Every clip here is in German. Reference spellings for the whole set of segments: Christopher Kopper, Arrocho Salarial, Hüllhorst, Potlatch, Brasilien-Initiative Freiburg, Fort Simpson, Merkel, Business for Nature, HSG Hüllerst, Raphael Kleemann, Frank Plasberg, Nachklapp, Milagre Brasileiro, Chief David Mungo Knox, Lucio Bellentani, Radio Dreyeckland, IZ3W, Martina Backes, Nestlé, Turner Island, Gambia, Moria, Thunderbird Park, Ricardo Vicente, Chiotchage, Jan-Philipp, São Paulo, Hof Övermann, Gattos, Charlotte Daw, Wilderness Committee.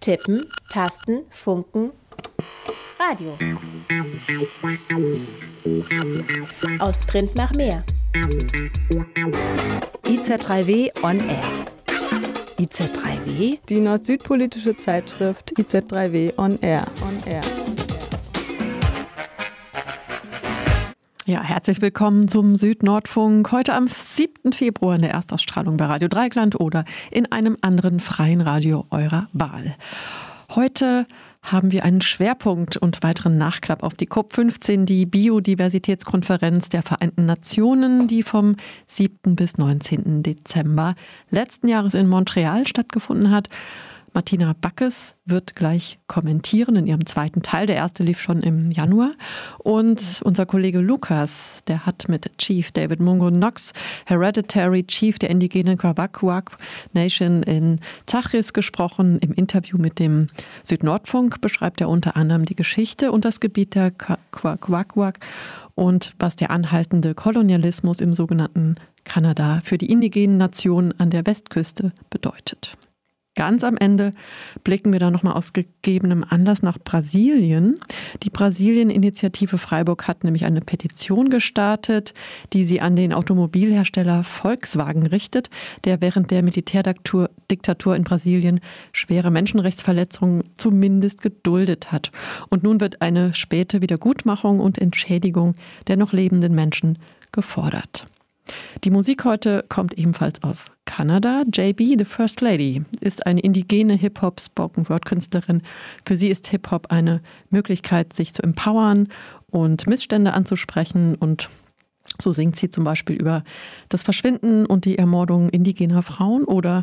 Tippen, Tasten, Funken, Radio. Aus Print nach mehr. IZ3W on Air. IZ3W? Die nord-süd-politische Zeitschrift IZ3W on Air. Ja, herzlich willkommen zum Südnordfunk. Heute am 7. Februar in der Erstausstrahlung bei Radio Dreyeckland oder in einem anderen freien Radio eurer Wahl. Heute haben wir einen Schwerpunkt und weiteren Nachklapp auf die COP 15, die Biodiversitätskonferenz der Vereinten Nationen, die vom 7. bis 19. Dezember letzten Jahres in Montreal stattgefunden hat. Martina Backes wird gleich kommentieren in ihrem zweiten Teil. Der erste lief schon im Januar. Und unser Kollege Lukas, der hat mit Chief David Mungo Knox, Hereditary Chief der indigenen Kwakwaka'wakw Nation in Tachis gesprochen. Im Interview mit dem Südnordfunk beschreibt er unter anderem die Geschichte und das Gebiet der Kwakwaka'wakw und was der anhaltende Kolonialismus im sogenannten Kanada für die indigenen Nationen an der Westküste bedeutet. Ganz am Ende blicken wir dann nochmal aus gegebenem Anlass nach Brasilien. Die Brasilien-Initiative Freiburg hat nämlich eine Petition gestartet, die sie an den Automobilhersteller Volkswagen richtet, der während der Militärdiktatur in Brasilien schwere Menschenrechtsverletzungen zumindest geduldet hat. Und nun wird eine späte Wiedergutmachung und Entschädigung der noch lebenden Menschen gefordert. Die Musik heute kommt ebenfalls aus Kanada. JB, The First Lady, ist eine indigene Hip-Hop-Spoken-Word-Künstlerin. Für sie ist Hip-Hop eine Möglichkeit, sich zu empowern und Missstände anzusprechen. Und so singt sie zum Beispiel über das Verschwinden und die Ermordung indigener Frauen oder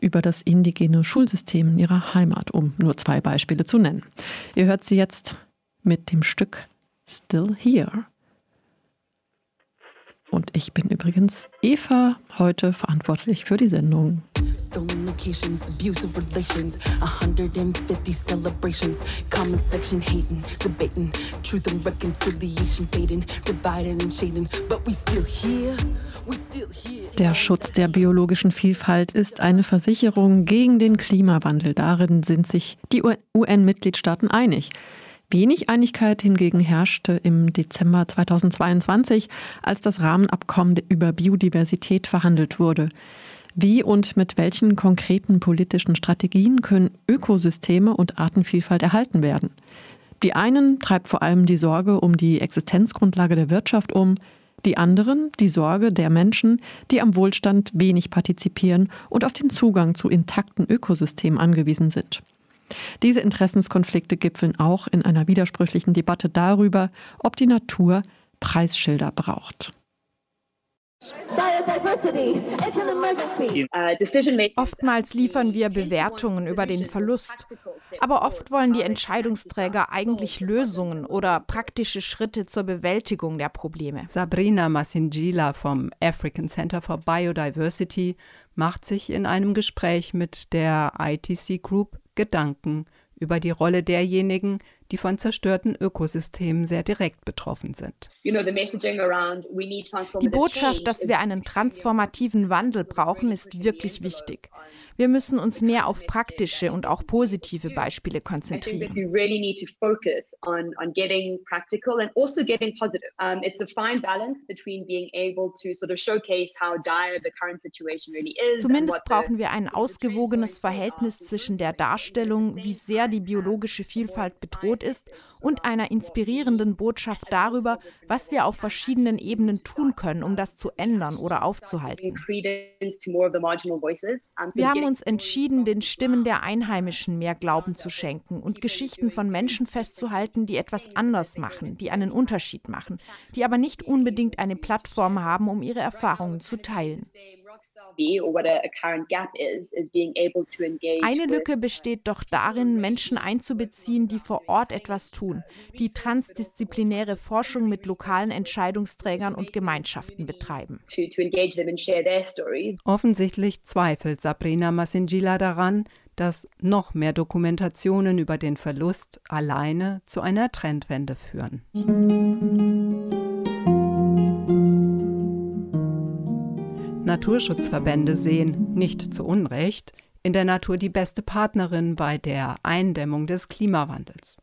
über das indigene Schulsystem in ihrer Heimat, um nur zwei Beispiele zu nennen. Ihr hört sie jetzt mit dem Stück Still Here. Und ich bin übrigens Eva, heute verantwortlich für die Sendung. Stolen locations, abusive relations, 150 celebrations, comment section hating, debating, truth and reconciliation fading, dividing and shading, but we still here, we still here. Der Schutz der biologischen Vielfalt ist eine Versicherung gegen den Klimawandel. Darin sind sich die UN-Mitgliedstaaten einig. Wenig Einigkeit hingegen herrschte im Dezember 2022, als das Rahmenabkommen über Biodiversität verhandelt wurde. Wie und mit welchen konkreten politischen Strategien können Ökosysteme und Artenvielfalt erhalten werden? Die einen treibt vor allem die Sorge um die Existenzgrundlage der Wirtschaft um, die anderen die Sorge der Menschen, die am Wohlstand wenig partizipieren und auf den Zugang zu intakten Ökosystemen angewiesen sind. Diese Interessenskonflikte gipfeln auch in einer widersprüchlichen Debatte darüber, ob die Natur Preisschilder braucht. Oftmals liefern wir Bewertungen über den Verlust, aber oft wollen die Entscheidungsträger eigentlich Lösungen oder praktische Schritte zur Bewältigung der Probleme. Sabrina Masinjila vom African Center for Biodiversity macht sich in einem Gespräch mit der ITC Group Gedanken über die Rolle derjenigen, die von zerstörten Ökosystemen sehr direkt betroffen sind. Die Botschaft, dass wir einen transformativen Wandel brauchen, ist wirklich wichtig. Wir müssen uns mehr auf praktische und auch positive Beispiele konzentrieren. Zumindest brauchen wir ein ausgewogenes Verhältnis zwischen der Darstellung, wie sehr die biologische Vielfalt bedroht ist, und einer inspirierenden Botschaft darüber, was wir auf verschiedenen Ebenen tun können, um das zu ändern oder aufzuhalten. Wir haben uns entschieden, den Stimmen der Einheimischen mehr Glauben zu schenken und Geschichten von Menschen festzuhalten, die etwas anders machen, die einen Unterschied machen, die aber nicht unbedingt eine Plattform haben, um ihre Erfahrungen zu teilen. Eine Lücke besteht doch darin, Menschen einzubeziehen, die vor Ort etwas tun, die transdisziplinäre Forschung mit lokalen Entscheidungsträgern und Gemeinschaften betreiben. Offensichtlich zweifelt Sabrina Masinjila daran, dass noch mehr Dokumentationen über den Verlust alleine zu einer Trendwende führen. Naturschutzverbände sehen, nicht zu Unrecht, in der Natur die beste Partnerin bei der Eindämmung des Klimawandels.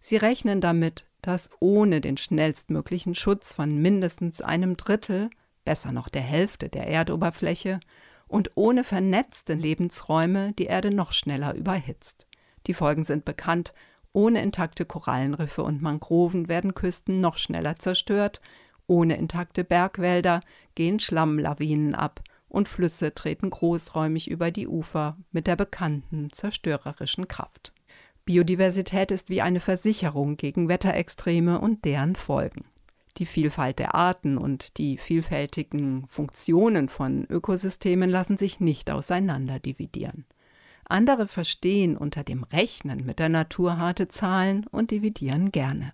Sie rechnen damit, dass ohne den schnellstmöglichen Schutz von mindestens 1/3, besser noch der Hälfte der Erdoberfläche und ohne vernetzte Lebensräume die Erde noch schneller überhitzt. Die Folgen sind bekannt. Ohne intakte Korallenriffe und Mangroven werden Küsten noch schneller zerstört. Ohne intakte Bergwälder gehen Schlammlawinen ab und Flüsse treten großräumig über die Ufer mit der bekannten zerstörerischen Kraft. Biodiversität ist wie eine Versicherung gegen Wetterextreme und deren Folgen. Die Vielfalt der Arten und die vielfältigen Funktionen von Ökosystemen lassen sich nicht auseinander dividieren. Andere verstehen unter dem Rechnen mit der Natur harte Zahlen und dividieren gerne.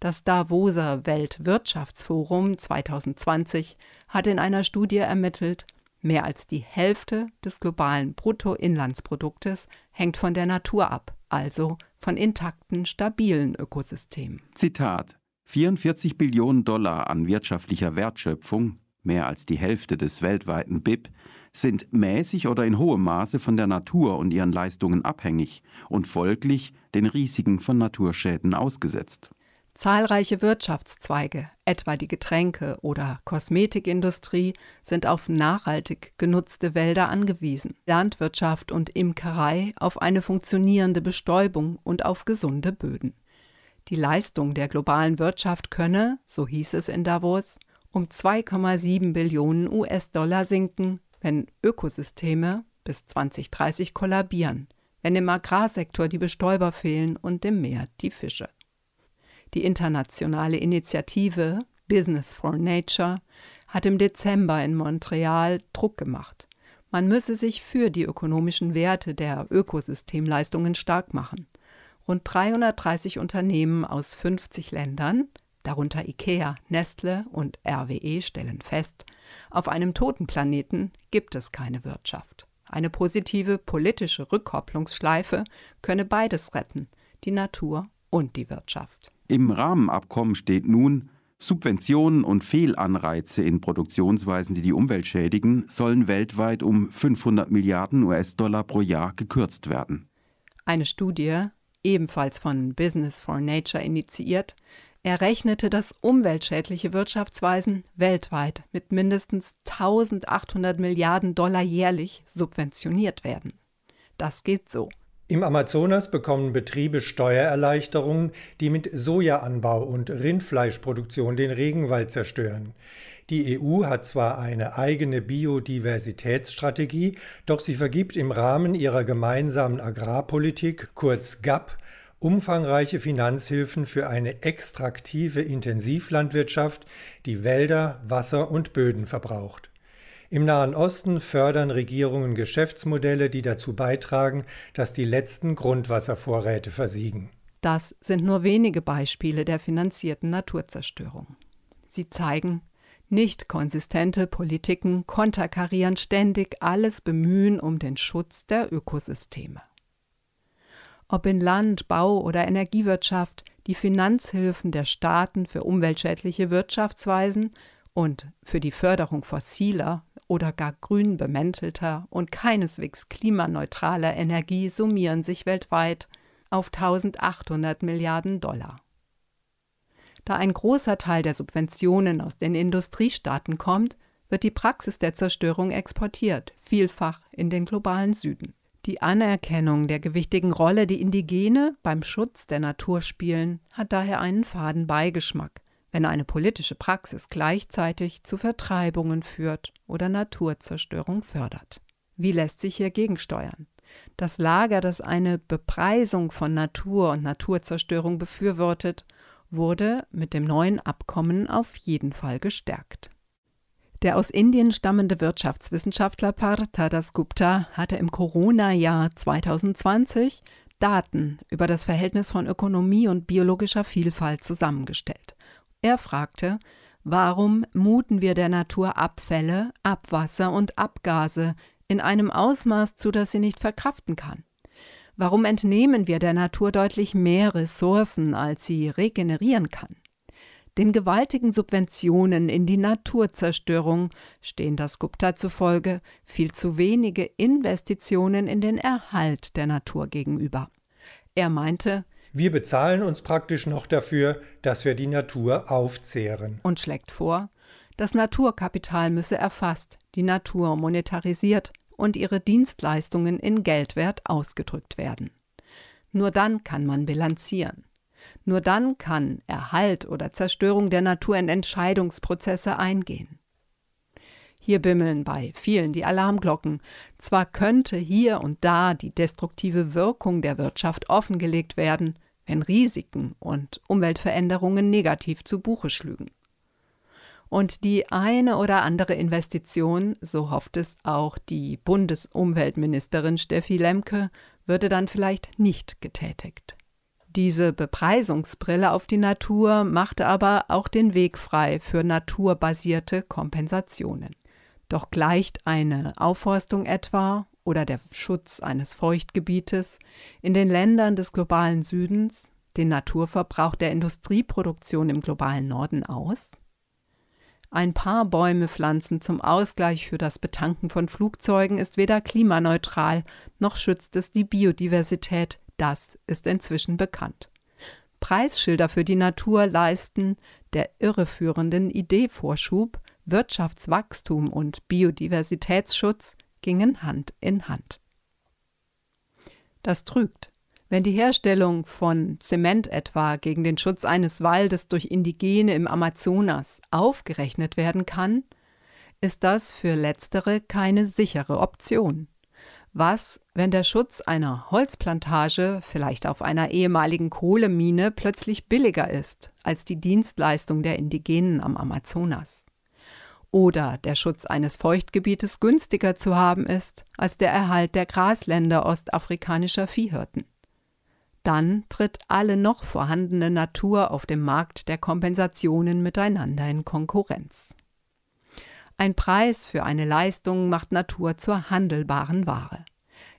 Das Davoser Weltwirtschaftsforum 2020 hat in einer Studie ermittelt, mehr als die Hälfte des globalen Bruttoinlandsproduktes hängt von der Natur ab, also von intakten, stabilen Ökosystemen. Zitat: 44 Billionen Dollar an wirtschaftlicher Wertschöpfung, mehr als die Hälfte des weltweiten BIP, sind mäßig oder in hohem Maße von der Natur und ihren Leistungen abhängig und folglich den Risiken von Naturschäden ausgesetzt. Zahlreiche Wirtschaftszweige, etwa die Getränke- oder Kosmetikindustrie, sind auf nachhaltig genutzte Wälder angewiesen, Landwirtschaft und Imkerei auf eine funktionierende Bestäubung und auf gesunde Böden. Die Leistung der globalen Wirtschaft könne, so hieß es in Davos, um 2,7 Billionen US-Dollar sinken, wenn Ökosysteme bis 2030 kollabieren, wenn im Agrarsektor die Bestäuber fehlen und im Meer die Fische. Die internationale Initiative Business for Nature hat im Dezember in Montreal Druck gemacht. Man müsse sich für die ökonomischen Werte der Ökosystemleistungen stark machen. Rund 330 Unternehmen aus 50 Ländern, darunter IKEA, Nestlé und RWE, stellen fest, auf einem toten Planeten gibt es keine Wirtschaft. Eine positive politische Rückkopplungsschleife könne beides retten, die Natur und die Wirtschaft. Im Rahmenabkommen steht nun, Subventionen und Fehlanreize in Produktionsweisen, die die Umwelt schädigen, sollen weltweit um 500 Milliarden US-Dollar pro Jahr gekürzt werden. Eine Studie, ebenfalls von Business for Nature initiiert, errechnete, dass umweltschädliche Wirtschaftsweisen weltweit mit mindestens 1.800 Milliarden Dollar jährlich subventioniert werden. Das geht so. Im Amazonas bekommen Betriebe Steuererleichterungen, die mit Sojaanbau und Rindfleischproduktion den Regenwald zerstören. Die EU hat zwar eine eigene Biodiversitätsstrategie, doch sie vergibt im Rahmen ihrer gemeinsamen Agrarpolitik, kurz GAP, umfangreiche Finanzhilfen für eine extraktive Intensivlandwirtschaft, die Wälder, Wasser und Böden verbraucht. Im Nahen Osten fördern Regierungen Geschäftsmodelle, die dazu beitragen, dass die letzten Grundwasservorräte versiegen. Das sind nur wenige Beispiele der finanzierten Naturzerstörung. Sie zeigen, nicht konsistente Politiken konterkarieren ständig alles Bemühen um den Schutz der Ökosysteme. Ob in Land-, Bau- oder Energiewirtschaft, die Finanzhilfen der Staaten für umweltschädliche Wirtschaftsweisen und für die Förderung fossiler oder gar grün bemäntelter und keineswegs klimaneutraler Energie summieren sich weltweit auf 1.800 Milliarden Dollar. Da ein großer Teil der Subventionen aus den Industriestaaten kommt, wird die Praxis der Zerstörung exportiert, vielfach in den globalen Süden. Die Anerkennung der gewichtigen Rolle, die Indigene beim Schutz der Natur spielen, hat daher einen faden Beigeschmack, wenn eine politische Praxis gleichzeitig zu Vertreibungen führt oder Naturzerstörung fördert. Wie lässt sich hier gegensteuern? Das Lager, das eine Bepreisung von Natur und Naturzerstörung befürwortet, wurde mit dem neuen Abkommen auf jeden Fall gestärkt. Der aus Indien stammende Wirtschaftswissenschaftler Partha Dasgupta hatte im Corona-Jahr 2020 Daten über das Verhältnis von Ökonomie und biologischer Vielfalt zusammengestellt. Er fragte, warum muten wir der Natur Abfälle, Abwasser und Abgase in einem Ausmaß zu, das sie nicht verkraften kann? Warum entnehmen wir der Natur deutlich mehr Ressourcen, als sie regenerieren kann? Den gewaltigen Subventionen in die Naturzerstörung stehen Dasgupta zufolge viel zu wenige Investitionen in den Erhalt der Natur gegenüber. Er meinte, wir bezahlen uns praktisch noch dafür, dass wir die Natur aufzehren. Und schlägt vor, das Naturkapital müsse erfasst, die Natur monetarisiert und ihre Dienstleistungen in Geldwert ausgedrückt werden. Nur dann kann man bilanzieren. Nur dann kann Erhalt oder Zerstörung der Natur in Entscheidungsprozesse eingehen. Hier bimmeln bei vielen die Alarmglocken. Zwar könnte hier und da die destruktive Wirkung der Wirtschaft offengelegt werden, wenn Risiken und Umweltveränderungen negativ zu Buche schlügen. Und die eine oder andere Investition, so hofft es auch die Bundesumweltministerin Steffi Lemke, würde dann vielleicht nicht getätigt. Diese Bepreisungsbrille auf die Natur machte aber auch den Weg frei für naturbasierte Kompensationen. Doch gleicht eine Aufforstung etwa oder der Schutz eines Feuchtgebietes in den Ländern des globalen Südens den Naturverbrauch der Industrieproduktion im globalen Norden aus? Ein paar Bäume pflanzen zum Ausgleich für das Betanken von Flugzeugen ist weder klimaneutral noch schützt es die Biodiversität. Das ist inzwischen bekannt. Preisschilder für die Natur leisten der irreführenden Idee Vorschub, Wirtschaftswachstum und Biodiversitätsschutz gingen Hand in Hand. Das trügt. Wenn die Herstellung von Zement etwa gegen den Schutz eines Waldes durch Indigene im Amazonas aufgerechnet werden kann, ist das für Letztere keine sichere Option. Was, wenn der Schutz einer Holzplantage, vielleicht auf einer ehemaligen Kohlemine, plötzlich billiger ist als die Dienstleistung der Indigenen am Amazonas? Oder der Schutz eines Feuchtgebietes günstiger zu haben ist als der Erhalt der Grasländer ostafrikanischer Viehhirten? Dann tritt alle noch vorhandene Natur auf dem Markt der Kompensationen miteinander in Konkurrenz. Ein Preis für eine Leistung macht Natur zur handelbaren Ware.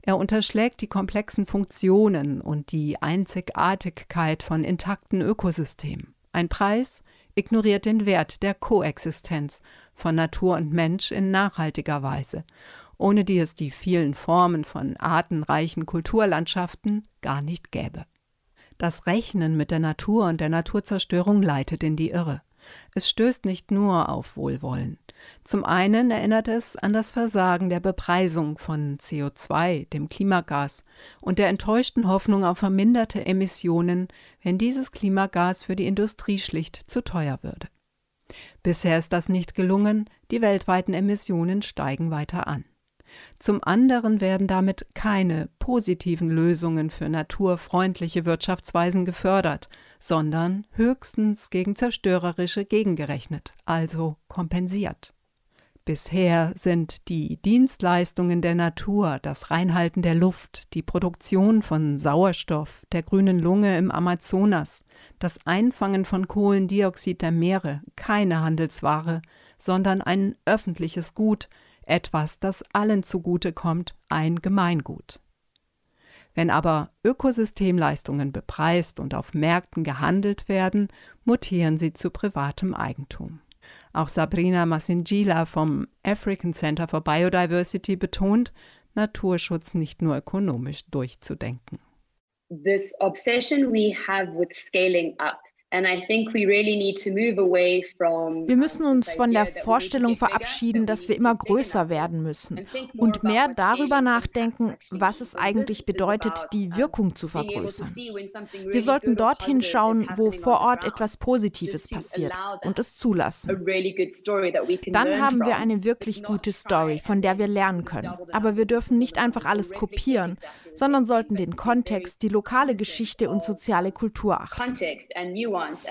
Er unterschlägt die komplexen Funktionen und die Einzigartigkeit von intakten Ökosystemen. Ein Preis ignoriert den Wert der Koexistenz von Natur und Mensch in nachhaltiger Weise, ohne die es die vielen Formen von artenreichen Kulturlandschaften gar nicht gäbe. Das Rechnen mit der Natur und der Naturzerstörung leitet in die Irre. Es stößt nicht nur auf Wohlwollen. Zum einen erinnert es an das Versagen der Bepreisung von CO2, dem Klimagas, und der enttäuschten Hoffnung auf verminderte Emissionen, wenn dieses Klimagas für die Industrie schlicht zu teuer würde. Bisher ist das nicht gelungen, die weltweiten Emissionen steigen weiter an. Zum anderen werden damit keine positiven Lösungen für naturfreundliche Wirtschaftsweisen gefördert, sondern höchstens gegen zerstörerische gegengerechnet, also kompensiert. Bisher sind die Dienstleistungen der Natur, das Reinhalten der Luft, die Produktion von Sauerstoff, der grünen Lunge im Amazonas, das Einfangen von Kohlendioxid der Meere, keine Handelsware, sondern ein öffentliches Gut, etwas, das allen zugutekommt, ein Gemeingut. Wenn aber Ökosystemleistungen bepreist und auf Märkten gehandelt werden, mutieren sie zu privatem Eigentum. Auch Sabrina Masinjila vom African Center for Biodiversity betont, Naturschutz nicht nur ökonomisch durchzudenken. This obsession we have with scaling up. Wir müssen uns von der Vorstellung verabschieden, dass wir immer größer werden müssen und mehr darüber nachdenken, was es eigentlich bedeutet, die Wirkung zu vergrößern. Wir sollten dorthin schauen, wo vor Ort etwas Positives passiert und es zulassen. Dann haben wir eine wirklich gute Story, von der wir lernen können. Aber wir dürfen nicht einfach alles kopieren, sondern sollten den Kontext, die lokale Geschichte und soziale Kultur achten.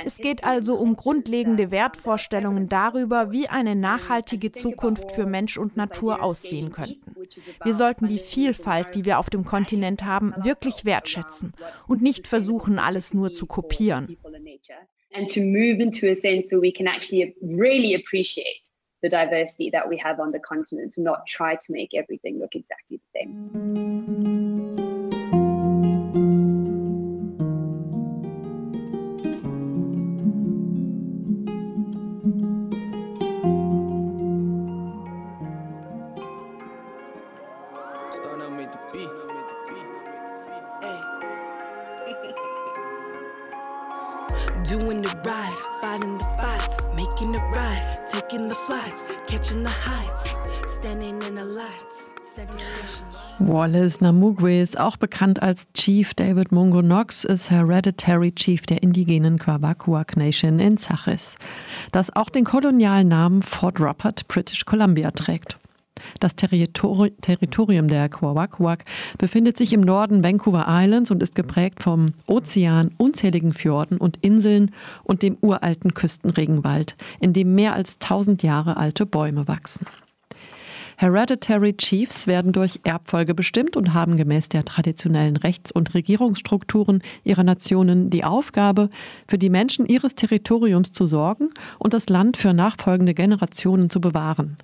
Es geht also um grundlegende Wertvorstellungen darüber, wie eine nachhaltige Zukunft für Mensch und Natur aussehen könnten. Wir sollten die Vielfalt, die wir auf dem Kontinent haben, wirklich wertschätzen und nicht versuchen, alles nur zu kopieren. B. Doing the ride, fighting the fights, making the ride, taking the flights, catching the heights, standing in the lights, setting the Walas Namugwis, auch bekannt als Chief David Mungo Knox, ist Hereditary Chief der indigenen Kwakwaka'wakw Nation in Sachis, das auch den kolonialen Namen Fort Rupert, British Columbia, trägt. Das Territorium der Kwakwaka'wakw befindet sich im Norden Vancouver Islands und ist geprägt vom Ozean, unzähligen Fjorden und Inseln und dem uralten Küstenregenwald, in dem mehr als 1000 Jahre alte Bäume wachsen. Hereditary Chiefs werden durch Erbfolge bestimmt und haben gemäß der traditionellen Rechts- und Regierungsstrukturen ihrer Nationen die Aufgabe, für die Menschen ihres Territoriums zu sorgen und das Land für nachfolgende Generationen zu bewahren.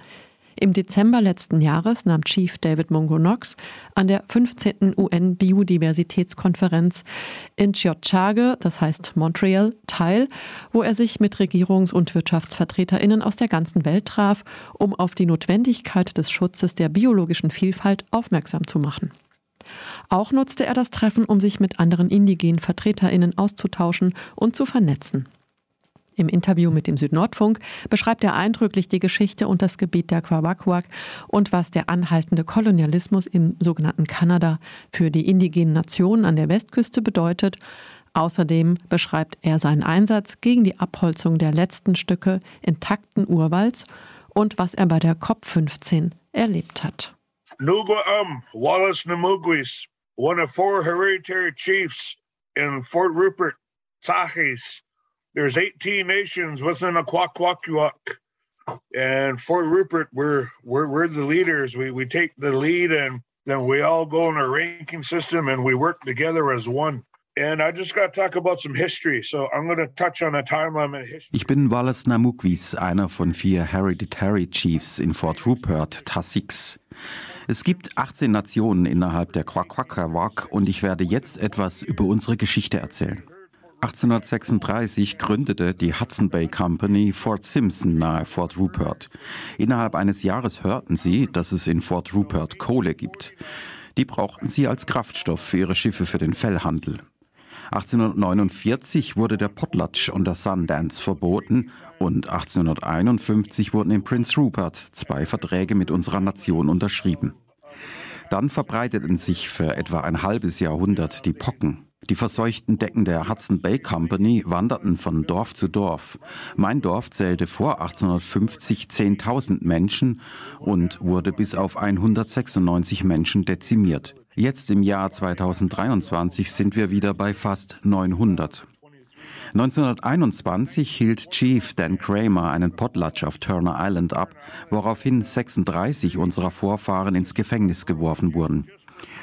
Im Dezember letzten Jahres nahm Chief David Mungo Knox an der 15. UN-Biodiversitätskonferenz in Chiotchage, das heißt Montreal, teil, wo er sich mit Regierungs- und WirtschaftsvertreterInnen aus der ganzen Welt traf, um auf die Notwendigkeit des Schutzes der biologischen Vielfalt aufmerksam zu machen. Auch nutzte er das Treffen, um sich mit anderen indigenen VertreterInnen auszutauschen und zu vernetzen. Im Interview mit dem Südnordfunk beschreibt er eindrücklich die Geschichte und das Gebiet der Kwakwaka'wakw und was der anhaltende Kolonialismus im sogenannten Kanada für die indigenen Nationen an der Westküste bedeutet. Außerdem beschreibt er seinen Einsatz gegen die Abholzung der letzten Stücke intakten Urwalds und was er bei der COP 15 erlebt hat. Walas Namugwis, one of four hereditary chiefs in Fort Rupert, Sachis. There's 18 nations within the Kwakwaka'wakw, and Fort Rupert, we're the leaders. We take the lead, and then we all go in a ranking system, and we work together as one. And I just got to talk about some history, so I'm going to touch on a timeline in history. Ich bin Walas Namugwis, einer von 4 Hereditary Chiefs in Fort Rupert, Tassix. Es gibt 18 Nationen innerhalb der Kwakwaka'wakw, und ich werde jetzt etwas über unsere Geschichte erzählen. 1836 gründete die Hudson Bay Company Fort Simpson nahe Fort Rupert. Innerhalb eines Jahres hörten sie, dass es in Fort Rupert Kohle gibt. Die brauchten sie als Kraftstoff für ihre Schiffe für den Fellhandel. 1849 wurde der Potlatch und der Sundance verboten und 1851 wurden in Prince Rupert 2 Verträge mit unserer Nation unterschrieben. Dann verbreiteten sich für etwa ein halbes Jahrhundert die Pocken. Die verseuchten Decken der Hudson Bay Company wanderten von Dorf zu Dorf. Mein Dorf zählte vor 1850 10.000 Menschen und wurde bis auf 196 Menschen dezimiert. Jetzt im Jahr 2023 sind wir wieder bei fast 900. 1921 hielt Chief Dan Kramer einen Potlatch auf Turner Island ab, woraufhin 36 unserer Vorfahren ins Gefängnis geworfen wurden.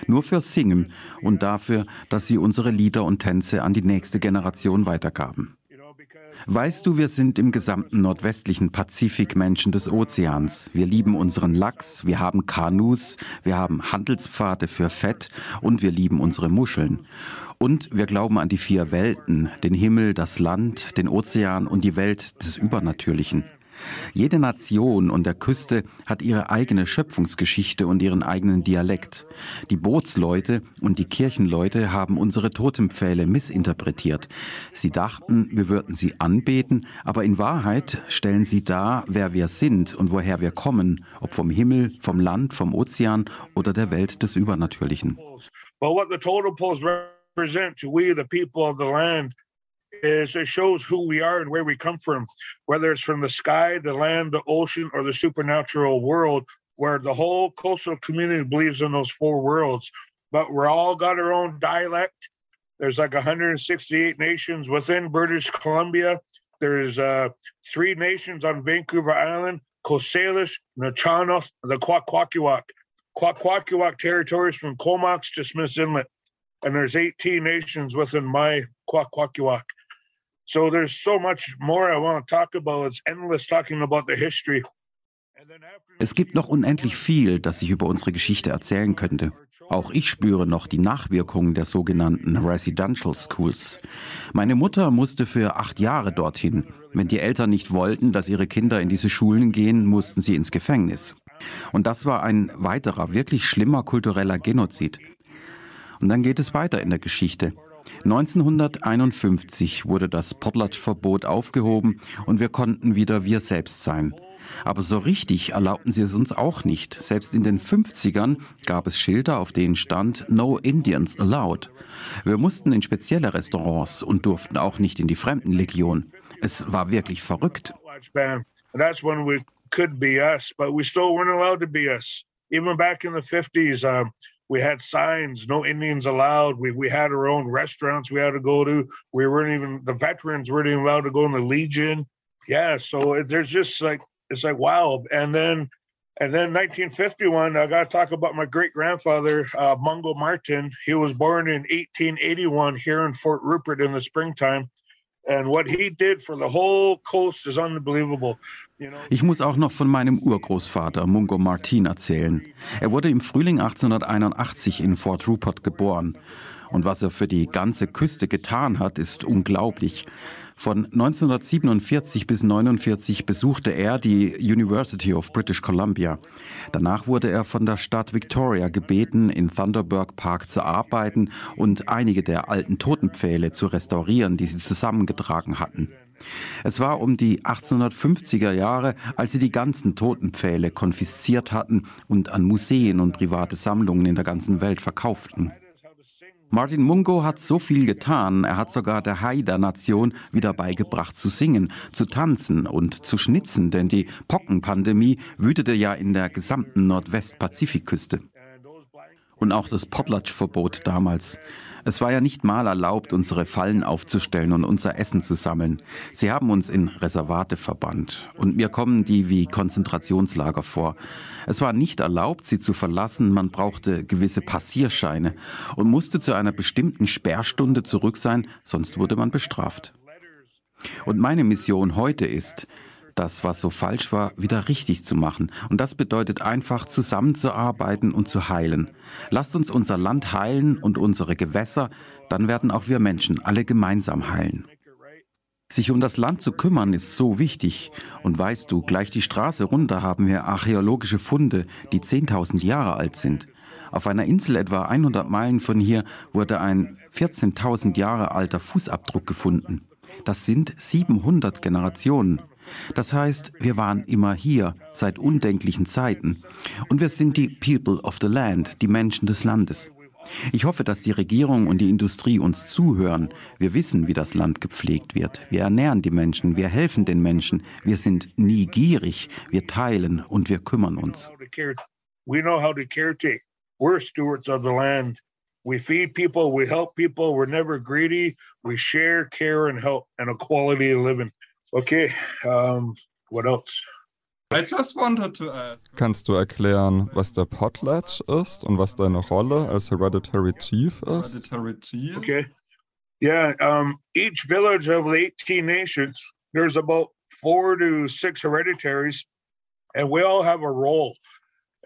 Nur fürs Singen und dafür, dass sie unsere Lieder und Tänze an die nächste Generation weitergaben. Weißt du, wir sind im gesamten nordwestlichen Pazifik Menschen des Ozeans. Wir lieben unseren Lachs, wir haben Kanus, wir haben Handelspfade für Fett und wir lieben unsere Muscheln. Und wir glauben an die 4 Welten, den Himmel, das Land, den Ozean und die Welt des Übernatürlichen. Jede Nation und der Küste hat ihre eigene Schöpfungsgeschichte und ihren eigenen Dialekt. Die Bootsleute und die Kirchenleute haben unsere Totempfähle missinterpretiert. Sie dachten, wir würden sie anbeten, aber in Wahrheit stellen sie dar, wer wir sind und woher wir kommen, ob vom Himmel, vom Land, vom Ozean oder der Welt des Übernatürlichen. Well, what the totem poles represent to we, the people of the land, is it shows who we are and where we come from, whether it's from the sky, the land, the ocean, or the supernatural world, where the whole coastal community believes in those 4 worlds. But we're all got our own dialect. There's like 168 nations within British Columbia. There's 3 nations on Vancouver Island, Coast Salish, Nachaanoth, and the Kwakwaka'wakw. Kwakwaka'wakw territories from Comox to Smith's Inlet. And there's 18 nations within my Kwakwaka'wakw. So there's so much more I want to talk about. It's endless talking about the history. Es gibt noch unendlich viel, das ich über unsere Geschichte erzählen könnte. Auch ich spüre noch die Nachwirkungen der sogenannten Residential Schools. Meine Mutter musste für 8 Jahre dorthin. Wenn die Eltern nicht wollten, dass ihre Kinder in diese Schulen gehen, mussten sie ins Gefängnis. Und das war ein weiterer, wirklich schlimmer kultureller Genozid. Und dann geht es weiter in der Geschichte. 1951 wurde das Potlatch-Verbot aufgehoben und wir konnten wieder wir selbst sein. Aber so richtig erlaubten sie es uns auch nicht. Selbst in den 50ern gab es Schilder, auf denen stand "No Indians allowed". Wir mussten in spezielle Restaurants und durften auch nicht in die Fremdenlegion. Es war wirklich verrückt. We had signs, no Indians allowed. We had our own restaurants we had to go to. We weren't even, the veterans weren't even allowed to go in the Legion. Yeah, so there's just like, it's like, wow. And then 1951, I got to talk about my great-grandfather, Mungo Martin. He was born in 1881 here in Fort Rupert in the springtime. And what he did for the whole coast is unbelievable. Ich muss auch noch von meinem Urgroßvater Mungo Martin erzählen. Er wurde im Frühling 1881 in Fort Rupert geboren. Und was er für die ganze Küste getan hat, ist unglaublich. Von 1947 bis 1949 besuchte er die University of British Columbia. Danach wurde er von der Stadt Victoria gebeten, in Thunderbird Park zu arbeiten und einige der alten Totenpfähle zu restaurieren, die sie zusammengetragen hatten. Es war um die 1850er Jahre, als sie die ganzen Totenpfähle konfisziert hatten und an Museen und private Sammlungen in der ganzen Welt verkauften. Martin Mungo hat so viel getan, er hat sogar der Haida-Nation wieder beigebracht zu singen, zu tanzen und zu schnitzen, denn die Pockenpandemie wütete ja in der gesamten Nordwestpazifikküste. Und auch das Potlatch-Verbot damals. Es war ja nicht mal erlaubt, unsere Fallen aufzustellen und unser Essen zu sammeln. Sie haben uns in Reservate verbannt. Und mir kommen die wie Konzentrationslager vor. Es war nicht erlaubt, sie zu verlassen. Man brauchte gewisse Passierscheine und musste zu einer bestimmten Sperrstunde zurück sein, sonst wurde man bestraft. Und meine Mission heute ist, das, was so falsch war, wieder richtig zu machen. Und das bedeutet einfach, zusammenzuarbeiten und zu heilen. Lasst uns unser Land heilen und unsere Gewässer, dann werden auch wir Menschen alle gemeinsam heilen. Sich um das Land zu kümmern, ist so wichtig. Und weißt du, gleich die Straße runter haben wir archäologische Funde, die 10.000 Jahre alt sind. Auf einer Insel etwa 100 Meilen von hier wurde ein 14.000 Jahre alter Fußabdruck gefunden. Das sind 700 Generationen. Das heißt, wir waren immer hier, seit undenklichen Zeiten. Und wir sind die People of the Land, die Menschen des Landes. Ich hoffe, dass die Regierung und die Industrie uns zuhören. Wir wissen, wie das Land gepflegt wird. Wir ernähren die Menschen, wir helfen den Menschen. Wir sind nie gierig, wir teilen und wir kümmern uns. We know how to caretake. We're stewards of the land. We feed people, we help people, we're never greedy. We share, care and help and a quality of living. Okay, what else? Kannst du erklären, was der Potlatch ist und was deine Rolle als Hereditary Chief ist? Okay. Yeah, each village of the 18 nations, there's about 4 to 6 hereditaries, and we all have a role.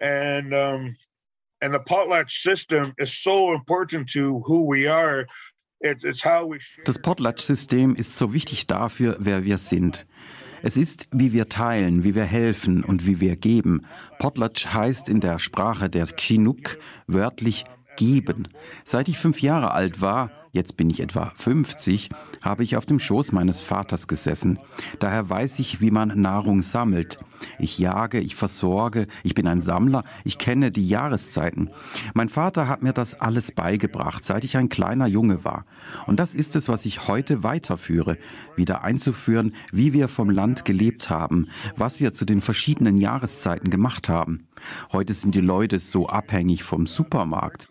And the potlatch system is so important to who we are. Das Potlatch-System ist so wichtig dafür, wer wir sind. Es ist, wie wir teilen, wie wir helfen und wie wir geben. Potlatch heißt in der Sprache der Chinook wörtlich geben. Seit ich 5 Jahre alt war, jetzt bin ich etwa 50, habe ich auf dem Schoß meines Vaters gesessen. Daher weiß ich, wie man Nahrung sammelt. Ich jage, ich versorge, ich bin ein Sammler, ich kenne die Jahreszeiten. Mein Vater hat mir das alles beigebracht, seit ich ein kleiner Junge war. Und das ist es, was ich heute weiterführe, wieder einzuführen, wie wir vom Land gelebt haben, was wir zu den verschiedenen Jahreszeiten gemacht haben. Heute sind die Leute so abhängig vom Supermarkt.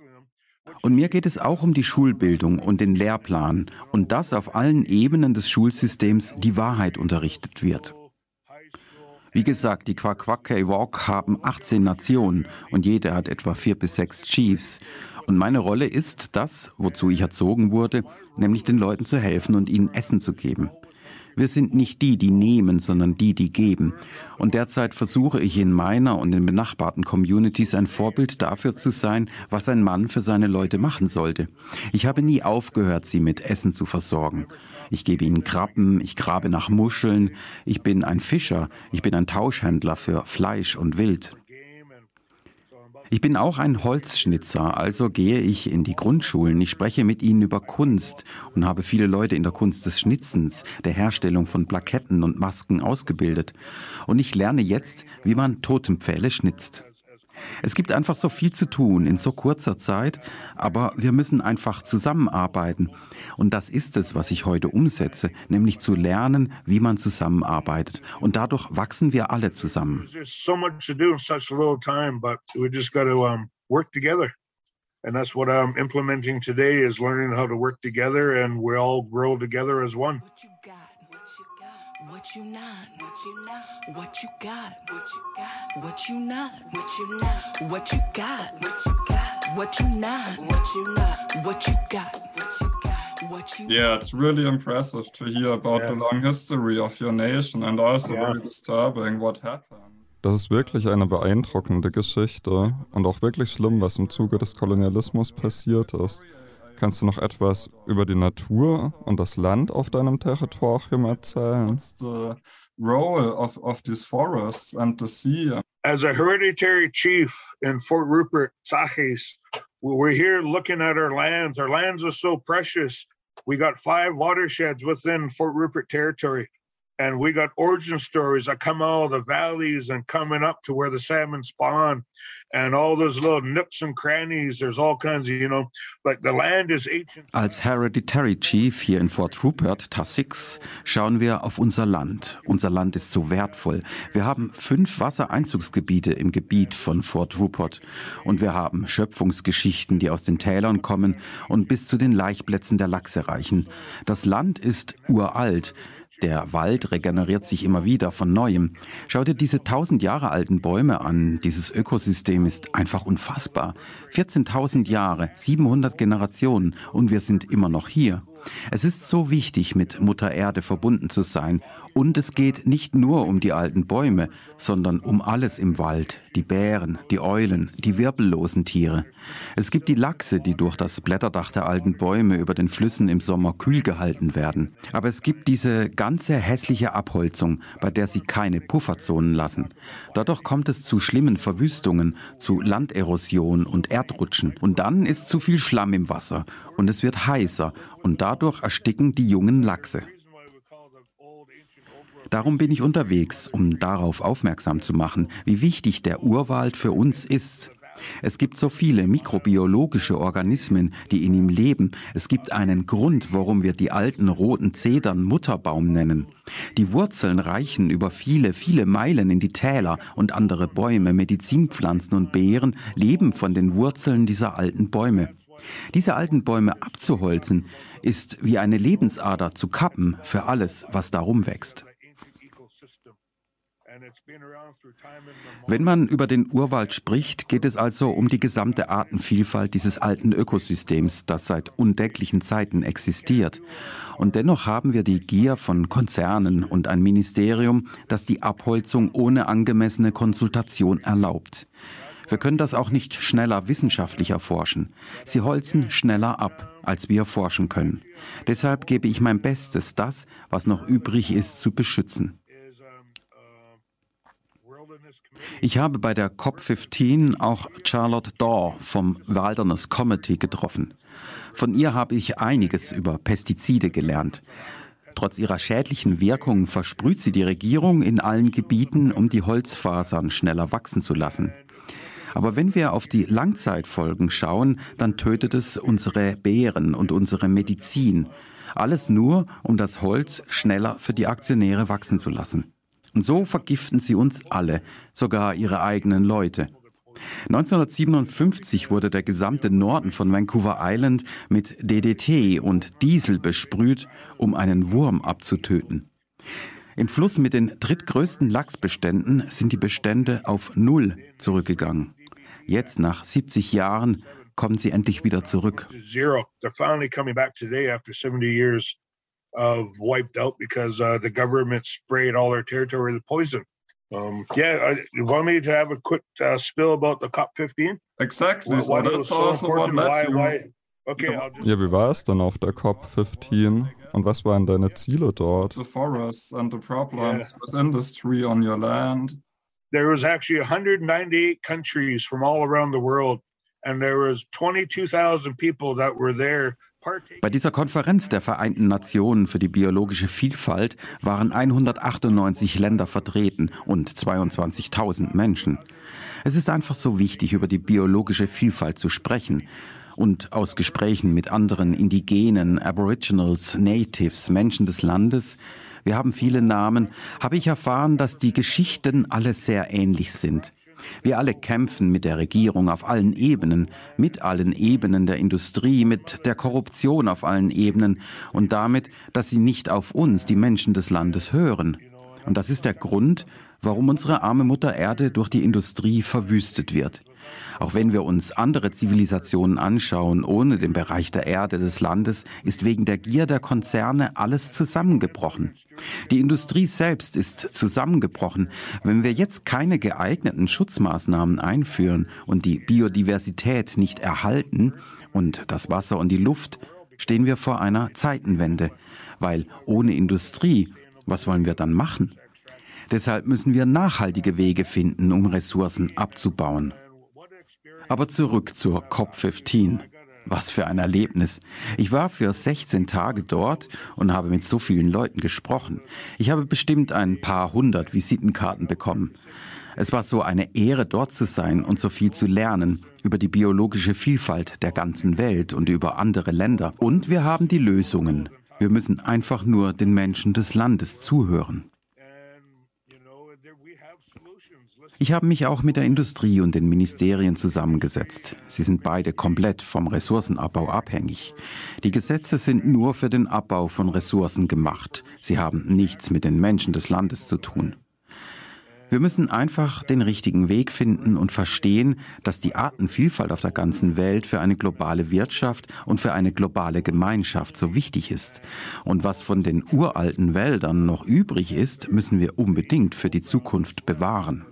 Und mir geht es auch um die Schulbildung und den Lehrplan und dass auf allen Ebenen des Schulsystems die Wahrheit unterrichtet wird. Wie gesagt, die Kwakwaka'wakw haben 18 Nationen und jede hat etwa 4 bis 6 Chiefs. Und meine Rolle ist das, wozu ich erzogen wurde, nämlich den Leuten zu helfen und ihnen Essen zu geben. Wir sind nicht die, die nehmen, sondern die, die geben. Und derzeit versuche ich in meiner und den benachbarten Communities ein Vorbild dafür zu sein, was ein Mann für seine Leute machen sollte. Ich habe nie aufgehört, sie mit Essen zu versorgen. Ich gebe ihnen Krabben, ich grabe nach Muscheln, ich bin ein Fischer, ich bin ein Tauschhändler für Fleisch und Wild. Ich bin auch ein Holzschnitzer, also gehe ich in die Grundschulen. Ich spreche mit ihnen über Kunst und habe viele Leute in der Kunst des Schnitzens, der Herstellung von Plaketten und Masken ausgebildet. Und ich lerne jetzt, wie man Totempfähle schnitzt. Es gibt einfach so viel zu tun in so kurzer Zeit, aber wir müssen einfach zusammenarbeiten. Und das ist es, was ich heute umsetze, nämlich zu lernen, wie man zusammenarbeitet. Und dadurch wachsen wir alle zusammen. What you not, what you not, what you got, what you got, what you not, what you not, what you got, what you got, what you not, what you not, what you got, what you got. Yeah, it's really impressive to hear about the long history of your nation and also very disturbing what happened. Das ist wirklich eine beeindruckende Geschichte und auch wirklich schlimm, was im Zuge des Kolonialismus passiert ist. Kannst du noch etwas über die Natur und das Land auf deinem Territorium erzählen? What's the role of these forests and the sea? As a hereditary chief in Fort Rupert, Sages, we're here looking at our lands. Our lands are so precious. We got 5 watersheds within Fort Rupert territory, and we got origin stories that come out of the valleys and coming up to where the salmon spawn. Als Hereditary Chief hier in Fort Rupert, Tassix, schauen wir auf unser Land. Unser Land ist so wertvoll. Wir haben 5 Wassereinzugsgebiete im Gebiet von Fort Rupert. Und wir haben Schöpfungsgeschichten, die aus den Tälern kommen und bis zu den Laichplätzen der Lachse reichen. Das Land ist uralt. Der Wald regeneriert sich immer wieder von Neuem. Schau dir diese 1000 Jahre alten Bäume an. Dieses Ökosystem ist einfach unfassbar. 14.000 Jahre, 700 Generationen und wir sind immer noch hier. Es ist so wichtig, mit Mutter Erde verbunden zu sein. Und es geht nicht nur um die alten Bäume, sondern um alles im Wald. Die Bären, die Eulen, die wirbellosen Tiere. Es gibt die Lachse, die durch das Blätterdach der alten Bäume über den Flüssen im Sommer kühl gehalten werden. Aber es gibt diese ganze hässliche Abholzung, bei der sie keine Pufferzonen lassen. Dadurch kommt es zu schlimmen Verwüstungen, zu Landerosion und Erdrutschen. Und dann ist zu viel Schlamm im Wasser und es wird heißer und dadurch ersticken die jungen Lachse. Darum bin ich unterwegs, um darauf aufmerksam zu machen, wie wichtig der Urwald für uns ist. Es gibt so viele mikrobiologische Organismen, die in ihm leben. Es gibt einen Grund, warum wir die alten roten Zedern Mutterbaum nennen. Die Wurzeln reichen über viele, viele Meilen in die Täler und andere Bäume, Medizinpflanzen und Beeren leben von den Wurzeln dieser alten Bäume. Diese alten Bäume abzuholzen, ist wie eine Lebensader zu kappen für alles, was darum wächst. Wenn man über den Urwald spricht, geht es also um die gesamte Artenvielfalt dieses alten Ökosystems, das seit undenklichen Zeiten existiert. Und dennoch haben wir die Gier von Konzernen und ein Ministerium, das die Abholzung ohne angemessene Konsultation erlaubt. Wir können das auch nicht schneller wissenschaftlich erforschen. Sie holzen schneller ab, als wir forschen können. Deshalb gebe ich mein Bestes, das, was noch übrig ist, zu beschützen. Ich habe bei der COP 15 auch Charlotte Daw vom Wilderness Committee getroffen. Von ihr habe ich einiges über Pestizide gelernt. Trotz ihrer schädlichen Wirkung versprüht sie die Regierung in allen Gebieten, um die Holzfasern schneller wachsen zu lassen. Aber wenn wir auf die Langzeitfolgen schauen, dann tötet es unsere Beeren und unsere Medizin. Alles nur, um das Holz schneller für die Aktionäre wachsen zu lassen. Und so vergiften sie uns alle, sogar ihre eigenen Leute. 1957 wurde der gesamte Norden von Vancouver Island mit DDT und Diesel besprüht, um einen Wurm abzutöten. Im Fluss mit den drittgrößten Lachsbeständen sind die Bestände auf 0 zurückgegangen. Jetzt, nach 70 Jahren, kommen sie endlich wieder zurück. Wiped out because the government sprayed all our territory with poison. You want me to have a quick spill about the COP 15? Exactly. Why so that's also what led you. Okay, ja, wie war es denn auf der COP 15 und was waren deine Ziele dort? The forests and the problems with industry on your land. there was actually 198 countries from all around the world, and there was 22,000 people that were there. Bei dieser Konferenz der Vereinten Nationen für die biologische Vielfalt waren 198 Länder vertreten und 22.000 Menschen. Es ist einfach so wichtig, über die biologische Vielfalt zu sprechen. Und aus Gesprächen mit anderen Indigenen, Aboriginals, Natives, Menschen des Landes, wir haben viele Namen, habe ich erfahren, dass die Geschichten alle sehr ähnlich sind. Wir alle kämpfen mit der Regierung auf allen Ebenen, mit allen Ebenen der Industrie, mit der Korruption auf allen Ebenen und damit, dass sie nicht auf uns, die Menschen des Landes, hören. Und das ist der Grund, warum unsere arme Mutter Erde durch die Industrie verwüstet wird. Auch wenn wir uns andere Zivilisationen anschauen, ohne den Bereich der Erde des Landes, ist wegen der Gier der Konzerne alles zusammengebrochen. Die Industrie selbst ist zusammengebrochen. Wenn wir jetzt keine geeigneten Schutzmaßnahmen einführen und die Biodiversität nicht erhalten und das Wasser und die Luft, stehen wir vor einer Zeitenwende. Weil ohne Industrie, was wollen wir dann machen? Deshalb müssen wir nachhaltige Wege finden, um Ressourcen abzubauen. Aber zurück zur COP 15. Was für ein Erlebnis. Ich war für 16 Tage dort und habe mit so vielen Leuten gesprochen. Ich habe bestimmt ein paar hundert Visitenkarten bekommen. Es war so eine Ehre, dort zu sein und so viel zu lernen über die biologische Vielfalt der ganzen Welt und über andere Länder. Und wir haben die Lösungen. Wir müssen einfach nur den Menschen des Landes zuhören. Ich habe mich auch mit der Industrie und den Ministerien zusammengesetzt. Sie sind beide komplett vom Ressourcenabbau abhängig. Die Gesetze sind nur für den Abbau von Ressourcen gemacht. Sie haben nichts mit den Menschen des Landes zu tun. Wir müssen einfach den richtigen Weg finden und verstehen, dass die Artenvielfalt auf der ganzen Welt für eine globale Wirtschaft und für eine globale Gemeinschaft so wichtig ist. Und was von den uralten Wäldern noch übrig ist, müssen wir unbedingt für die Zukunft bewahren.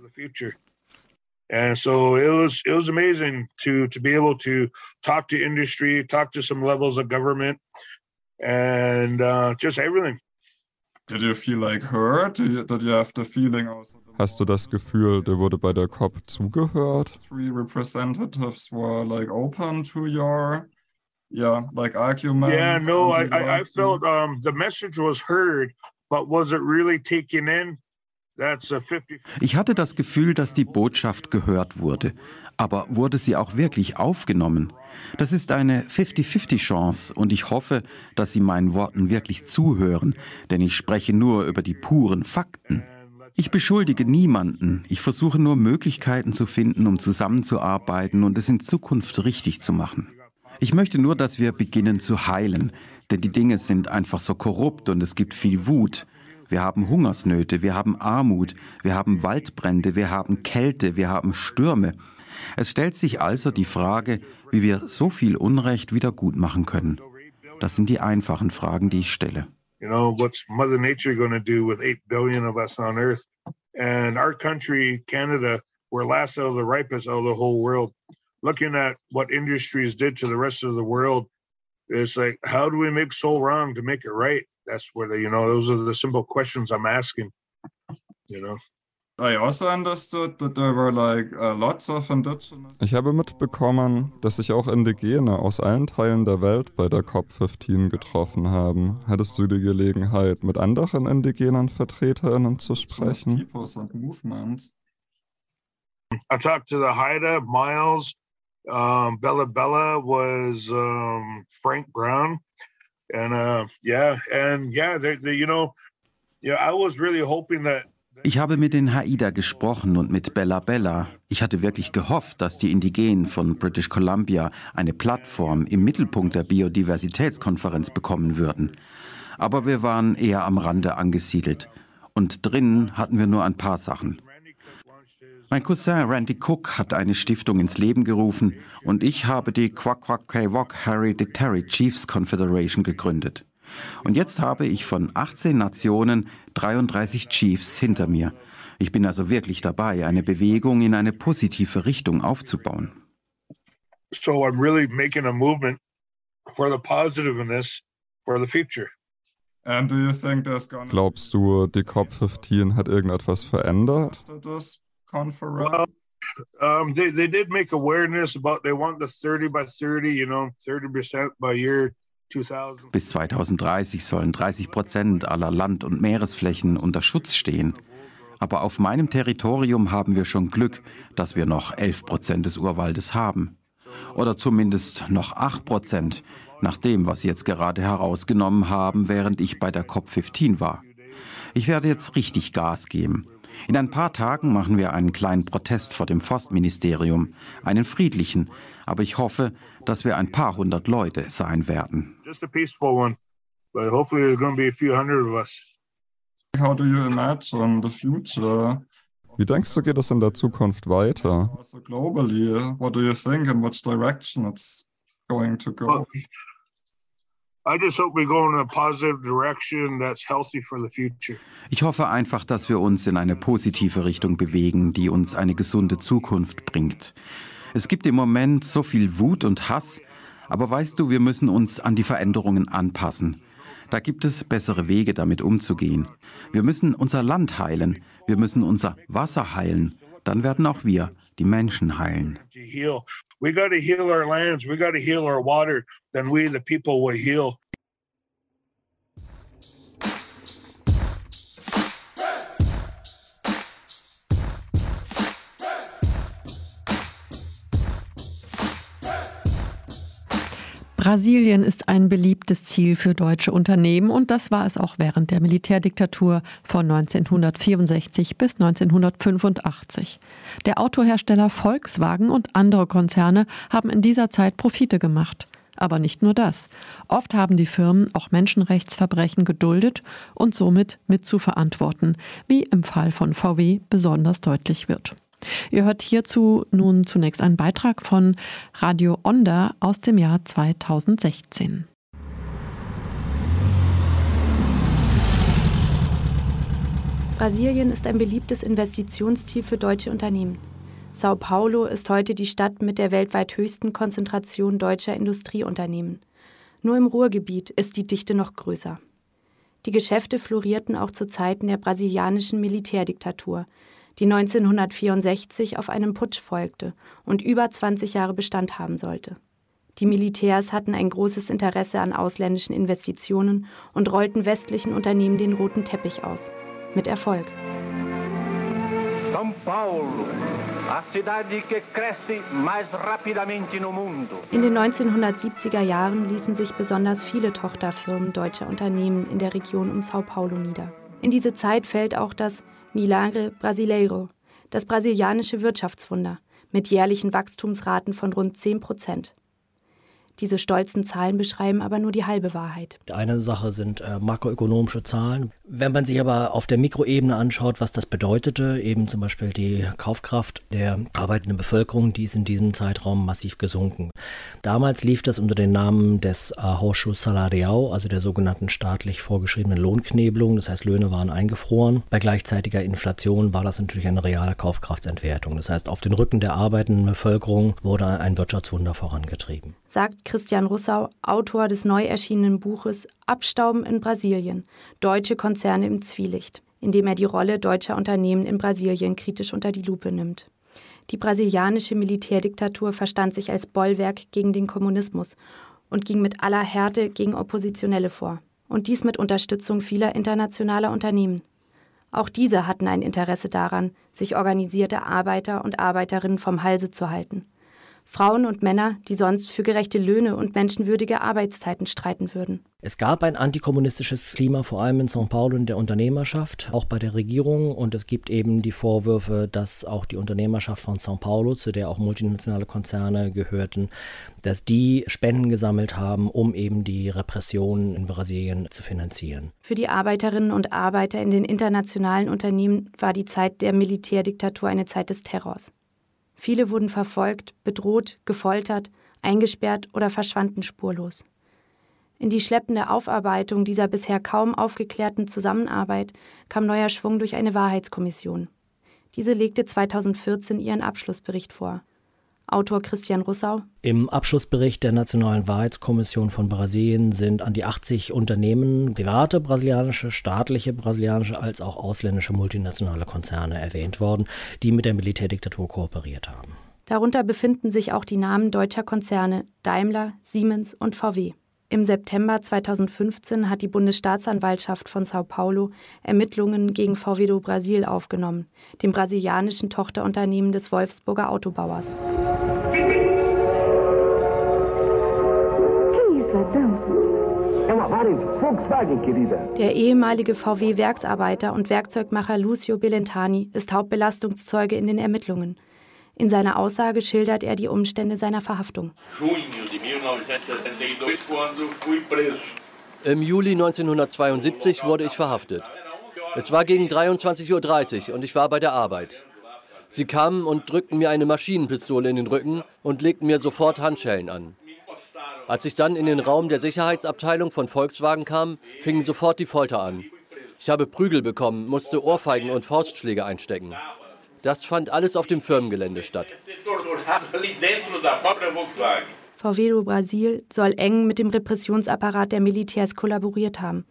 And so it was amazing to be able to talk to industry, talk to some levels of government, and just everything. Did you feel like heard? Did you have the feeling also? Hast du das Gefühl, dir wurde bei der COP zugehört? Three representatives were like open to your, argument. Yeah, no, I felt the message was heard, but was it really taken in? Ich hatte das Gefühl, dass die Botschaft gehört wurde. Aber wurde sie auch wirklich aufgenommen? Das ist eine 50-50-Chance und ich hoffe, dass Sie meinen Worten wirklich zuhören, denn ich spreche nur über die puren Fakten. Ich beschuldige niemanden. Ich versuche nur Möglichkeiten zu finden, um zusammenzuarbeiten und es in Zukunft richtig zu machen. Ich möchte nur, dass wir beginnen zu heilen, denn die Dinge sind einfach so korrupt und es gibt viel Wut. Wir haben Hungersnöte, wir haben Armut, wir haben Waldbrände, wir haben Kälte, wir haben Stürme. Es stellt sich also die Frage, wie wir so viel Unrecht wieder gut machen können. Das sind die einfachen Fragen, die ich stelle. You know, what's Mother Nature going to do with 8 billion of us on Earth? And our country, Canada, we're last out of the ripest out of the whole world. Looking at what industries did to the rest of the world, it's like, how do we make so wrong to make it right? That's where those are the simple questions I'm asking. I also understood that there were lots of indigenous. Ich habe mitbekommen, dass sich auch Indigene aus allen Teilen der Welt bei der COP 15 getroffen haben. Hattest du die Gelegenheit, mit anderen indigenen VertreterInnen zu sprechen? Peoples and movements. I talked to the Haida, Miles, Bella was Frank Brown. Ich habe mit den Haida gesprochen und mit Bella. Ich hatte wirklich gehofft, dass die Indigenen von British Columbia eine Plattform im Mittelpunkt der Biodiversitätskonferenz bekommen würden. Aber wir waren eher am Rande angesiedelt. Und drinnen hatten wir nur ein paar Sachen. Mein Cousin Randy Cook hat eine Stiftung ins Leben gerufen und ich habe die Kwakwaka'wakw Hereditary Chiefs Confederation gegründet. Und jetzt habe ich von 18 Nationen 33 Chiefs hinter mir. Ich bin also wirklich dabei, eine Bewegung in eine positive Richtung aufzubauen. So I'm really making a movement for the positiveness for the future. And do you think that's gonna... Glaubst du, die COP 15 hat irgendetwas verändert? Conference? Well, they did make awareness about they want the 30 by 30, you know, 30% by year 2000. Bis 2030 sollen 30% aller Land- und Meeresflächen unter Schutz stehen. Aber auf meinem Territorium haben wir schon Glück, dass wir noch 11% des Urwaldes haben. Oder zumindest noch 8%, nach dem, was Sie jetzt gerade herausgenommen haben, während ich bei der COP 15 war. Ich werde jetzt richtig Gas geben. In ein paar Tagen machen wir einen kleinen Protest vor dem Forstministerium, einen friedlichen. Aber ich hoffe, dass wir ein paar hundert Leute sein werden. Just a peaceful one, but hopefully there's going to be a few hundred of us. How do you imagine the future? Wie denkst du, geht es in der Zukunft weiter? Also globally, what do you think in which direction it's going to go? I just hope we go in a positive direction that's healthy for the future. Ich hoffe einfach, dass wir uns in eine positive Richtung bewegen, die uns eine gesunde Zukunft bringt. Es gibt im Moment so viel Wut und Hass, aber weißt du, wir müssen uns an die Veränderungen anpassen. Da gibt es bessere Wege, damit umzugehen. Wir müssen unser Land heilen. Wir müssen unser Wasser heilen. Dann werden auch wir, die Menschen, heilen. Brasilien ist ein beliebtes Ziel für deutsche Unternehmen und das war es auch während der Militärdiktatur von 1964 bis 1985. Der Autohersteller Volkswagen und andere Konzerne haben in dieser Zeit Profite gemacht. Aber nicht nur das. Oft haben die Firmen auch Menschenrechtsverbrechen geduldet und somit mitzuverantworten, wie im Fall von VW besonders deutlich wird. Ihr hört hierzu nun zunächst einen Beitrag von Radio Onda aus dem Jahr 2016. Brasilien ist ein beliebtes Investitionsziel für deutsche Unternehmen. São Paulo ist heute die Stadt mit der weltweit höchsten Konzentration deutscher Industrieunternehmen. Nur im Ruhrgebiet ist die Dichte noch größer. Die Geschäfte florierten auch zu Zeiten der brasilianischen Militärdiktatur, die 1964 auf einem Putsch folgte und über 20 Jahre Bestand haben sollte. Die Militärs hatten ein großes Interesse an ausländischen Investitionen und rollten westlichen Unternehmen den roten Teppich aus. Mit Erfolg. São Paulo, a cidade que cresce mais rapidamente no mundo. In den 1970er Jahren ließen sich besonders viele Tochterfirmen deutscher Unternehmen in der Region um São Paulo nieder. In diese Zeit fällt auch das Milagre Brasileiro, das brasilianische Wirtschaftswunder, mit jährlichen Wachstumsraten von rund 10%. Diese stolzen Zahlen beschreiben aber nur die halbe Wahrheit. Eine Sache sind makroökonomische Zahlen. Wenn man sich aber auf der Mikroebene anschaut, was das bedeutete, eben zum Beispiel die Kaufkraft der arbeitenden Bevölkerung, die ist in diesem Zeitraum massiv gesunken. Damals lief das unter dem Namen des Arrocho Salarial, also der sogenannten staatlich vorgeschriebenen Lohnknebelung. Das heißt, Löhne waren eingefroren. Bei gleichzeitiger Inflation war das natürlich eine reale Kaufkraftentwertung. Das heißt, auf den Rücken der arbeitenden Bevölkerung wurde ein Wirtschaftswunder vorangetrieben. Sagt Christian Russau, Autor des neu erschienenen Buches Abstauben in Brasilien – Deutsche Konzerne im Zwielicht, in dem er die Rolle deutscher Unternehmen in Brasilien kritisch unter die Lupe nimmt. Die brasilianische Militärdiktatur verstand sich als Bollwerk gegen den Kommunismus und ging mit aller Härte gegen Oppositionelle vor. Und dies mit Unterstützung vieler internationaler Unternehmen. Auch diese hatten ein Interesse daran, sich organisierte Arbeiter und Arbeiterinnen vom Halse zu halten. Frauen und Männer, die sonst für gerechte Löhne und menschenwürdige Arbeitszeiten streiten würden. Es gab ein antikommunistisches Klima, vor allem in São Paulo in der Unternehmerschaft, auch bei der Regierung. Und es gibt eben die Vorwürfe, dass auch die Unternehmerschaft von São Paulo, zu der auch multinationale Konzerne gehörten, dass die Spenden gesammelt haben, um eben die Repressionen in Brasilien zu finanzieren. Für die Arbeiterinnen und Arbeiter in den internationalen Unternehmen war die Zeit der Militärdiktatur eine Zeit des Terrors. Viele wurden verfolgt, bedroht, gefoltert, eingesperrt oder verschwanden spurlos. In die schleppende Aufarbeitung dieser bisher kaum aufgeklärten Zusammenarbeit kam neuer Schwung durch eine Wahrheitskommission. Diese legte 2014 ihren Abschlussbericht vor. Autor Christian Russau. Im Abschlussbericht der Nationalen Wahrheitskommission von Brasilien sind an die 80 Unternehmen, private brasilianische, staatliche brasilianische als auch ausländische multinationale Konzerne erwähnt worden, die mit der Militärdiktatur kooperiert haben. Darunter befinden sich auch die Namen deutscher Konzerne Daimler, Siemens und VW. Im September 2015 hat die Bundesstaatsanwaltschaft von São Paulo Ermittlungen gegen VW do Brasil aufgenommen, dem brasilianischen Tochterunternehmen des Wolfsburger Autobauers. Der ehemalige VW-Werksarbeiter und Werkzeugmacher Lucio Bellentani ist Hauptbelastungszeuge in den Ermittlungen. In seiner Aussage schildert er die Umstände seiner Verhaftung. Im Juli 1972 wurde ich verhaftet. Es war gegen 23:30 Uhr und ich war bei der Arbeit. Sie kamen und drückten mir eine Maschinenpistole in den Rücken und legten mir sofort Handschellen an. Als ich dann in den Raum der Sicherheitsabteilung von Volkswagen kam, fingen sofort die Folter an. Ich habe Prügel bekommen, musste Ohrfeigen und Faustschläge einstecken. Das fand alles auf dem Firmengelände statt. VW do Brasil soll eng mit dem Repressionsapparat der Militärs kollaboriert haben.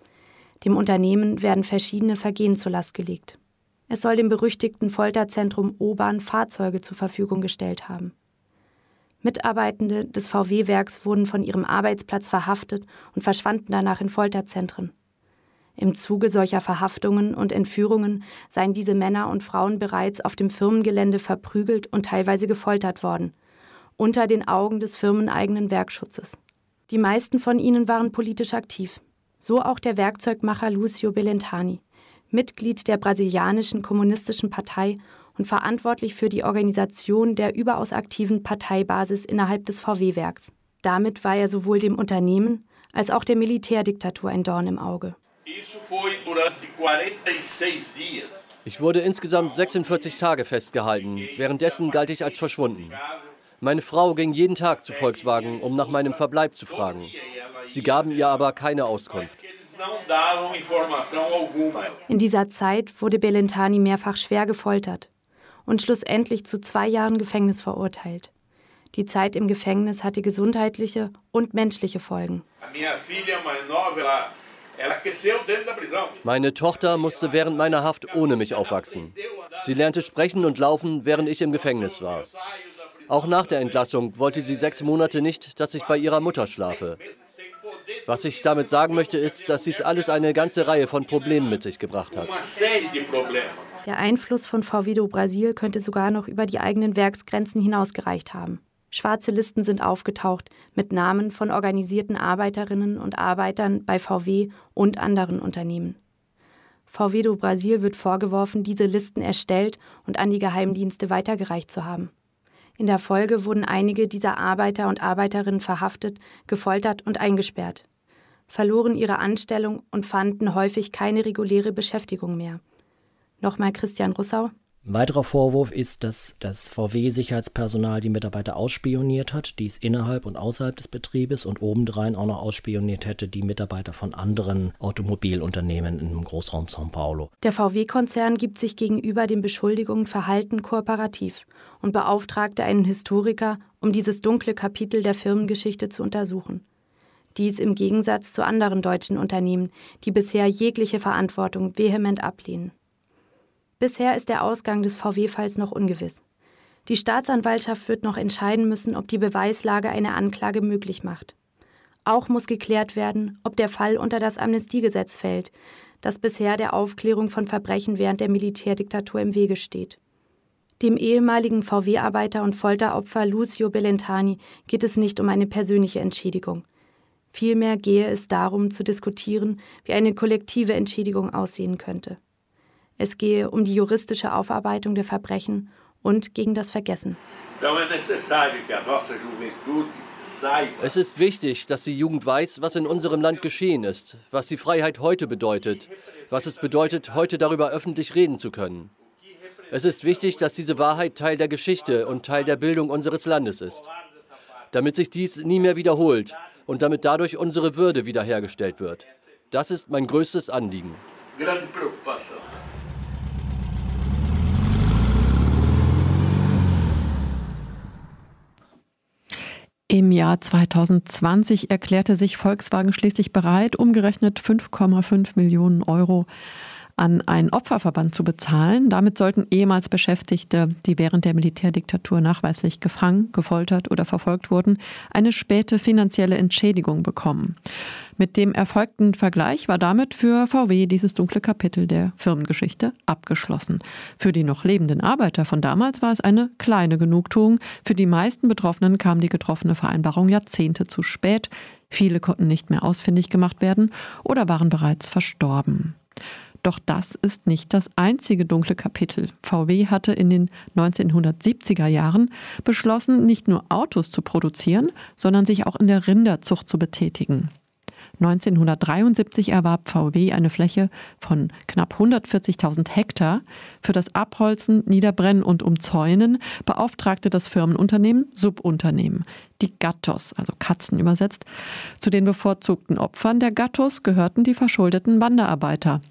Dem Unternehmen werden verschiedene Vergehen zur Last gelegt. Es soll dem berüchtigten Folterzentrum Oban Fahrzeuge zur Verfügung gestellt haben. Mitarbeitende des VW-Werks wurden von ihrem Arbeitsplatz verhaftet und verschwanden danach in Folterzentren. Im Zuge solcher Verhaftungen und Entführungen seien diese Männer und Frauen bereits auf dem Firmengelände verprügelt und teilweise gefoltert worden, unter den Augen des firmeneigenen Werkschutzes. Die meisten von ihnen waren politisch aktiv, so auch der Werkzeugmacher Lucio Bellentani, Mitglied der brasilianischen Kommunistischen Partei und verantwortlich für die Organisation der überaus aktiven Parteibasis innerhalb des VW-Werks. Damit war er sowohl dem Unternehmen als auch der Militärdiktatur ein Dorn im Auge. Ich wurde insgesamt 46 Tage festgehalten, währenddessen galt ich als verschwunden. Meine Frau ging jeden Tag zu Volkswagen, um nach meinem Verbleib zu fragen. Sie gaben ihr aber keine Auskunft. In dieser Zeit wurde Bellentani mehrfach schwer gefoltert und schlussendlich zu 2 Jahren Gefängnis verurteilt. Die Zeit im Gefängnis hatte gesundheitliche und menschliche Folgen. Meine Tochter musste während meiner Haft ohne mich aufwachsen. Sie lernte sprechen und laufen, während ich im Gefängnis war. Auch nach der Entlassung wollte sie 6 Monate nicht, dass ich bei ihrer Mutter schlafe. Was ich damit sagen möchte, ist, dass dies alles eine ganze Reihe von Problemen mit sich gebracht hat. Der Einfluss von VW do Brasil könnte sogar noch über die eigenen Werksgrenzen hinausgereicht haben. Schwarze Listen sind aufgetaucht mit Namen von organisierten Arbeiterinnen und Arbeitern bei VW und anderen Unternehmen. VW do Brasil wird vorgeworfen, diese Listen erstellt und an die Geheimdienste weitergereicht zu haben. In der Folge wurden einige dieser Arbeiter und Arbeiterinnen verhaftet, gefoltert und eingesperrt, verloren ihre Anstellung und fanden häufig keine reguläre Beschäftigung mehr. Nochmal Christian Russau. Ein weiterer Vorwurf ist, dass das VW-Sicherheitspersonal die Mitarbeiter ausspioniert hat, dies innerhalb und außerhalb des Betriebes und obendrein auch noch ausspioniert hätte die Mitarbeiter von anderen Automobilunternehmen im Großraum São Paulo. Der VW-Konzern gibt sich gegenüber den Beschuldigungen verhalten kooperativ und beauftragte einen Historiker, um dieses dunkle Kapitel der Firmengeschichte zu untersuchen. Dies im Gegensatz zu anderen deutschen Unternehmen, die bisher jegliche Verantwortung vehement ablehnen. Bisher ist der Ausgang des VW-Falls noch ungewiss. Die Staatsanwaltschaft wird noch entscheiden müssen, ob die Beweislage eine Anklage möglich macht. Auch muss geklärt werden, ob der Fall unter das Amnestiegesetz fällt, das bisher der Aufklärung von Verbrechen während der Militärdiktatur im Wege steht. Dem ehemaligen VW-Arbeiter und Folteropfer Lucio Bellentani geht es nicht um eine persönliche Entschädigung. Vielmehr gehe es darum, zu diskutieren, wie eine kollektive Entschädigung aussehen könnte. Es gehe um die juristische Aufarbeitung der Verbrechen und gegen das Vergessen. Es ist wichtig, dass die Jugend weiß, was in unserem Land geschehen ist, was die Freiheit heute bedeutet, was es bedeutet, heute darüber öffentlich reden zu können. Es ist wichtig, dass diese Wahrheit Teil der Geschichte und Teil der Bildung unseres Landes ist, damit sich dies nie mehr wiederholt und damit dadurch unsere Würde wiederhergestellt wird. Das ist mein größtes Anliegen. Im Jahr 2020 erklärte sich Volkswagen schließlich bereit, umgerechnet 5,5 Millionen Euro an einen Opferverband zu bezahlen. Damit sollten ehemals Beschäftigte, die während der Militärdiktatur nachweislich gefangen, gefoltert oder verfolgt wurden, eine späte finanzielle Entschädigung bekommen. Mit dem erfolgten Vergleich war damit für VW dieses dunkle Kapitel der Firmengeschichte abgeschlossen. Für die noch lebenden Arbeiter von damals war es eine kleine Genugtuung. Für die meisten Betroffenen kam die getroffene Vereinbarung Jahrzehnte zu spät. Viele konnten nicht mehr ausfindig gemacht werden oder waren bereits verstorben. Doch das ist nicht das einzige dunkle Kapitel. VW hatte in den 1970er Jahren beschlossen, nicht nur Autos zu produzieren, sondern sich auch in der Rinderzucht zu betätigen. 1973 erwarb VW eine Fläche von knapp 140.000 Hektar. Für das Abholzen, Niederbrennen und Umzäunen beauftragte das Firmenunternehmen Subunternehmen, die Gattos, also Katzen übersetzt. Zu den bevorzugten Opfern der Gattos gehörten die verschuldeten Wanderarbeiter,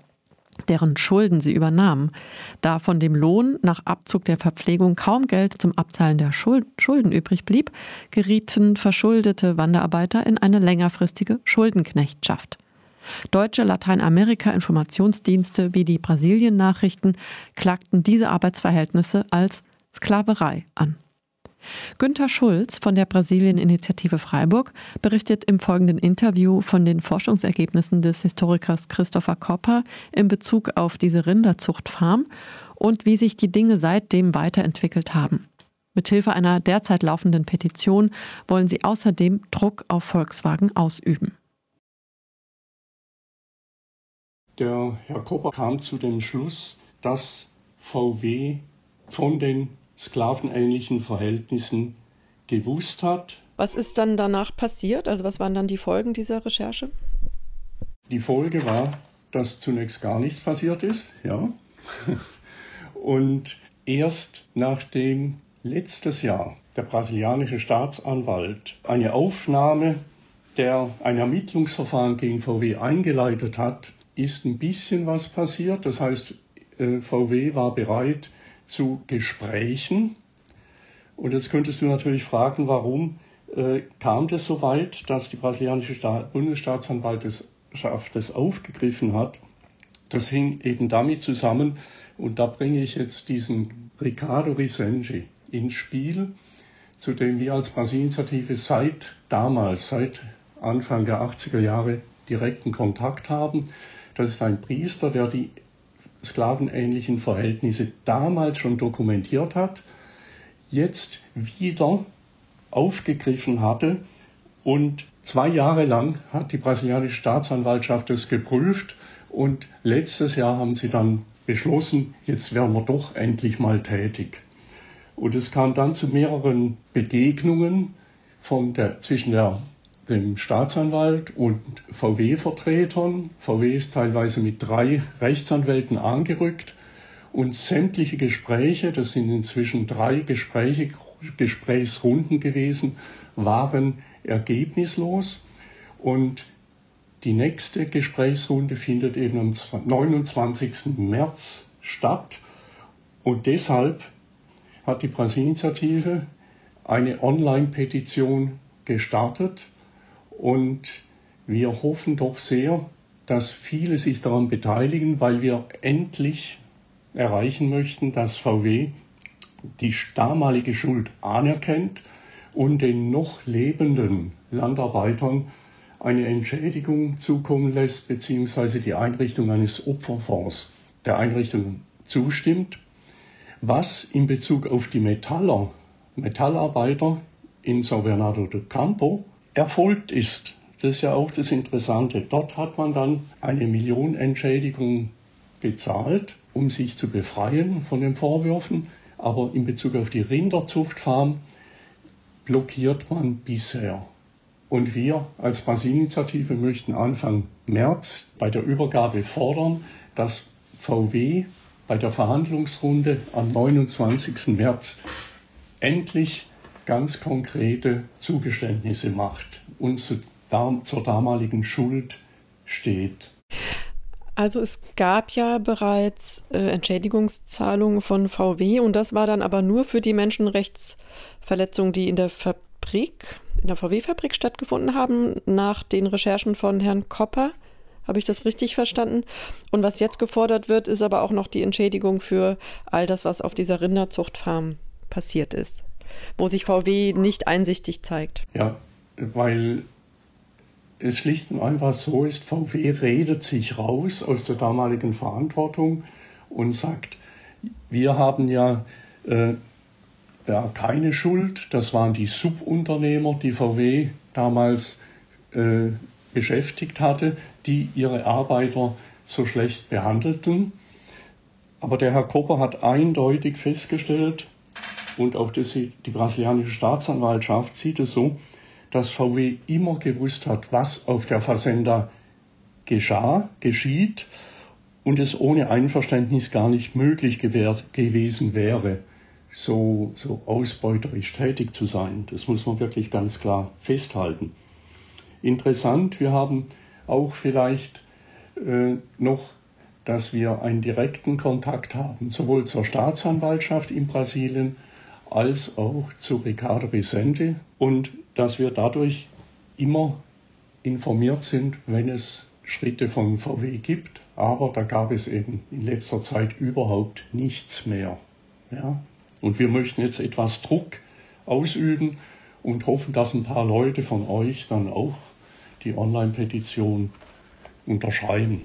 deren Schulden sie übernahmen. Da von dem Lohn nach Abzug der Verpflegung kaum Geld zum Abzahlen der Schulden übrig blieb, gerieten verschuldete Wanderarbeiter in eine längerfristige Schuldenknechtschaft. Deutsche Lateinamerika-Informationsdienste wie die Brasilien-Nachrichten klagten diese Arbeitsverhältnisse als Sklaverei an. Günther Schulz von der Brasilien-Initiative Freiburg berichtet im folgenden Interview von den Forschungsergebnissen des Historikers Christopher Kopper in Bezug auf diese Rinderzuchtfarm und wie sich die Dinge seitdem weiterentwickelt haben. Mithilfe einer derzeit laufenden Petition wollen sie außerdem Druck auf Volkswagen ausüben. Der Herr Kopper kam zu dem Schluss, dass VW von den sklavenähnlichen Verhältnissen gewusst hat. Was ist dann danach passiert? Also was waren dann die Folgen dieser Recherche? Die Folge war, dass zunächst gar nichts passiert ist, ja. Und erst nachdem letztes Jahr der brasilianische Staatsanwalt eine Aufnahme der ein Ermittlungsverfahren gegen VW eingeleitet hat, ist ein bisschen was passiert. Das heißt, VW war bereit zu Gesprächen. Und jetzt könntest du natürlich fragen, warum kam das so weit, dass die brasilianische Bundesstaatsanwaltschaft das aufgegriffen hat. Das hing eben damit zusammen, und da bringe ich jetzt diesen Ricardo Risenji ins Spiel, zu dem wir als Brasilieninitiative seit Anfang der 80er Jahre direkten Kontakt haben. Das ist ein Priester, der die sklavenähnlichen Verhältnisse damals schon dokumentiert hat, jetzt wieder aufgegriffen hatte. Und 2 Jahre lang hat die brasilianische Staatsanwaltschaft das geprüft. Und letztes Jahr haben sie dann beschlossen, jetzt wären wir doch endlich mal tätig. Und es kam dann zu mehreren Begegnungen zwischen dem Staatsanwalt und VW-Vertretern. VW ist teilweise mit 3 Rechtsanwälten angerückt und sämtliche Gespräche, das sind inzwischen 3 Gesprächsrunden gewesen, waren ergebnislos. Und die nächste Gesprächsrunde findet eben am 29. März statt. Und deshalb hat die Brasilieninitiative eine Online-Petition gestartet. Und wir hoffen doch sehr, dass viele sich daran beteiligen, weil wir endlich erreichen möchten, dass VW die damalige Schuld anerkennt und den noch lebenden Landarbeitern eine Entschädigung zukommen lässt, beziehungsweise die Einrichtung eines Opferfonds der Einrichtung zustimmt, was in Bezug auf die Metallarbeiter in São Bernardo do Campo erfolgt ist. Das ist ja auch das Interessante. Dort hat man dann eine Millionenentschädigung bezahlt, um sich zu befreien von den Vorwürfen. Aber in Bezug auf die Rinderzuchtfarm blockiert man bisher. Und wir als Brasilieninitiative möchten Anfang März bei der Übergabe fordern, dass VW bei der Verhandlungsrunde am 29. März endlich ganz konkrete Zugeständnisse macht und zur damaligen Schuld steht. Also es gab ja bereits Entschädigungszahlungen von VW, und das war dann aber nur für die Menschenrechtsverletzung, die in der Verpflichtung in der VW-Fabrik stattgefunden haben, nach den Recherchen von Herrn Kopper. Habe ich das richtig verstanden? Und was jetzt gefordert wird, ist aber auch noch die Entschädigung für all das, was auf dieser Rinderzuchtfarm passiert ist, wo sich VW nicht einsichtig zeigt. Ja, weil es schlicht und einfach so ist, VW redet sich raus aus der damaligen Verantwortung und sagt, wir haben ja keine Schuld, das waren die Subunternehmer, die VW damals beschäftigt hatte, die ihre Arbeiter so schlecht behandelten. Aber der Herr Kopper hat eindeutig festgestellt, und auch die brasilianische Staatsanwaltschaft sieht es so, dass VW immer gewusst hat, was auf der Fazenda geschieht und es ohne Einverständnis gar nicht möglich gewesen wäre, so ausbeuterisch tätig zu sein. Das muss man wirklich ganz klar festhalten. Interessant, wir haben auch vielleicht noch, dass wir einen direkten Kontakt haben, sowohl zur Staatsanwaltschaft in Brasilien als auch zu Ricardo Vicente und dass wir dadurch immer informiert sind, wenn es Schritte von VW gibt. Aber da gab es eben in letzter Zeit überhaupt nichts mehr. Ja? Und wir möchten jetzt etwas Druck ausüben und hoffen, dass ein paar Leute von euch dann auch die Online-Petition unterschreiben.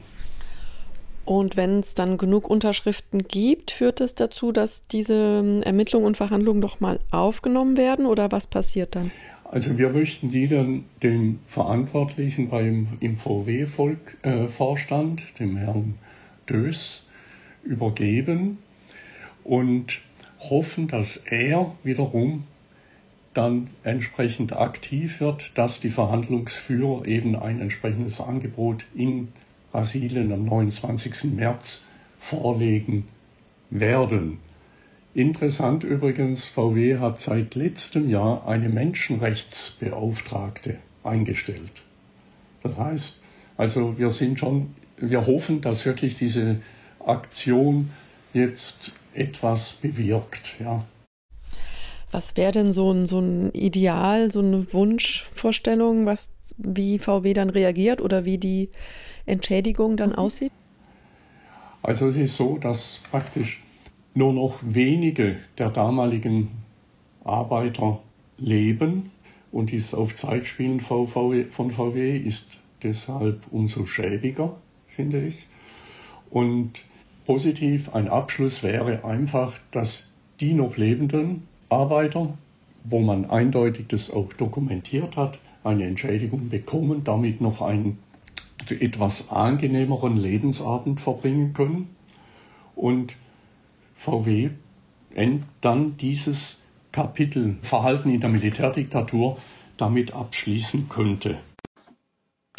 Und wenn es dann genug Unterschriften gibt, führt es dazu, dass diese Ermittlungen und Verhandlungen nochmal aufgenommen werden oder was passiert dann? Also wir möchten die dann dem Verantwortlichen im VW-Vorstand, dem Herrn Dös, übergeben und hoffen, dass er wiederum dann entsprechend aktiv wird, dass die Verhandlungsführer eben ein entsprechendes Angebot in Brasilien am 29. März vorlegen werden. Interessant übrigens, VW hat seit letztem Jahr eine Menschenrechtsbeauftragte eingestellt. Das heißt, also wir hoffen, dass wirklich diese Aktion jetzt etwas bewirkt, ja. Was wäre denn so ein Ideal, so eine Wunschvorstellung, wie VW dann reagiert oder wie die Entschädigung dann aussieht? Also es ist so, dass praktisch nur noch wenige der damaligen Arbeiter leben und dieses auf Zeit spielen von VW ist deshalb umso schäbiger, finde ich. Und positiv ein Abschluss wäre einfach, dass die noch lebenden Arbeiter, wo man eindeutig das auch dokumentiert hat, eine Entschädigung bekommen, damit noch einen etwas angenehmeren Lebensabend verbringen können und VW dann dieses Kapitel Verhalten in der Militärdiktatur damit abschließen könnte.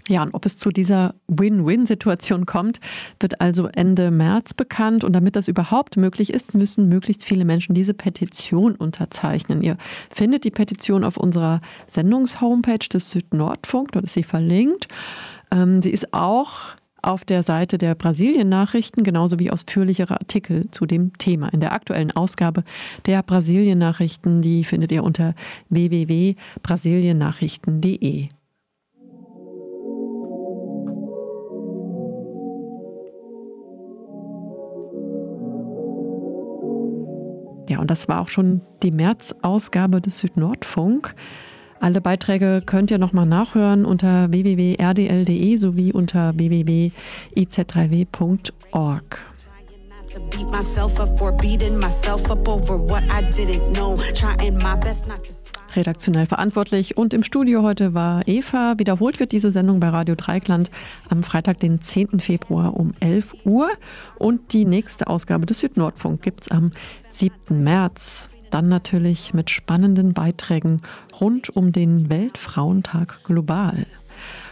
Ja, und ob es zu dieser Win-Win-Situation kommt, wird also Ende März bekannt. Und damit das überhaupt möglich ist, müssen möglichst viele Menschen diese Petition unterzeichnen. Ihr findet die Petition auf unserer Sendungshomepage des Südnordfunk. Dort ist sie verlinkt. Sie ist auch auf der Seite der Brasilien-Nachrichten, genauso wie ausführlichere Artikel zu dem Thema. In der aktuellen Ausgabe der Brasilien-Nachrichten, die findet ihr unter www.brasiliennachrichten.de. Ja, und das war auch schon die März-Ausgabe des Südnordfunk. Alle Beiträge könnt ihr nochmal nachhören unter www.rdl.de sowie unter www.iz3w.org. Redaktionell verantwortlich und im Studio heute war Eva. Wiederholt wird diese Sendung bei Radio Dreyeckland am Freitag, den 10. Februar um 11 Uhr. Und die nächste Ausgabe des Südnordfunk gibt es am 7. März. Dann natürlich mit spannenden Beiträgen rund um den Weltfrauentag global.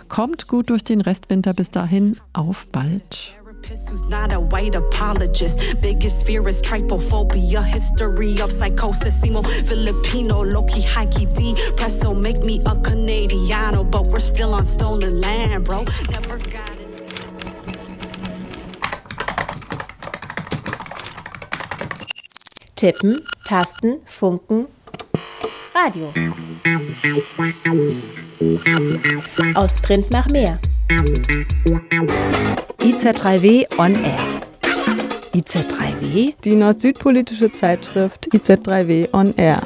Kommt gut durch den Restwinter. Bis dahin, auf bald. Who's not a white apologist? Biggest fear is trypophobia. History of psychosis. Simo Filipino, Loki, Haki D. Presso make me a Canadiano, but we're still on stolen land, bro. Never got it. Tippen, Tasten, Funken, Radio. Aus Print nach mehr. IZ3W on Air. IZ3W? Die nord-süd-politische Zeitschrift IZ3W on Air.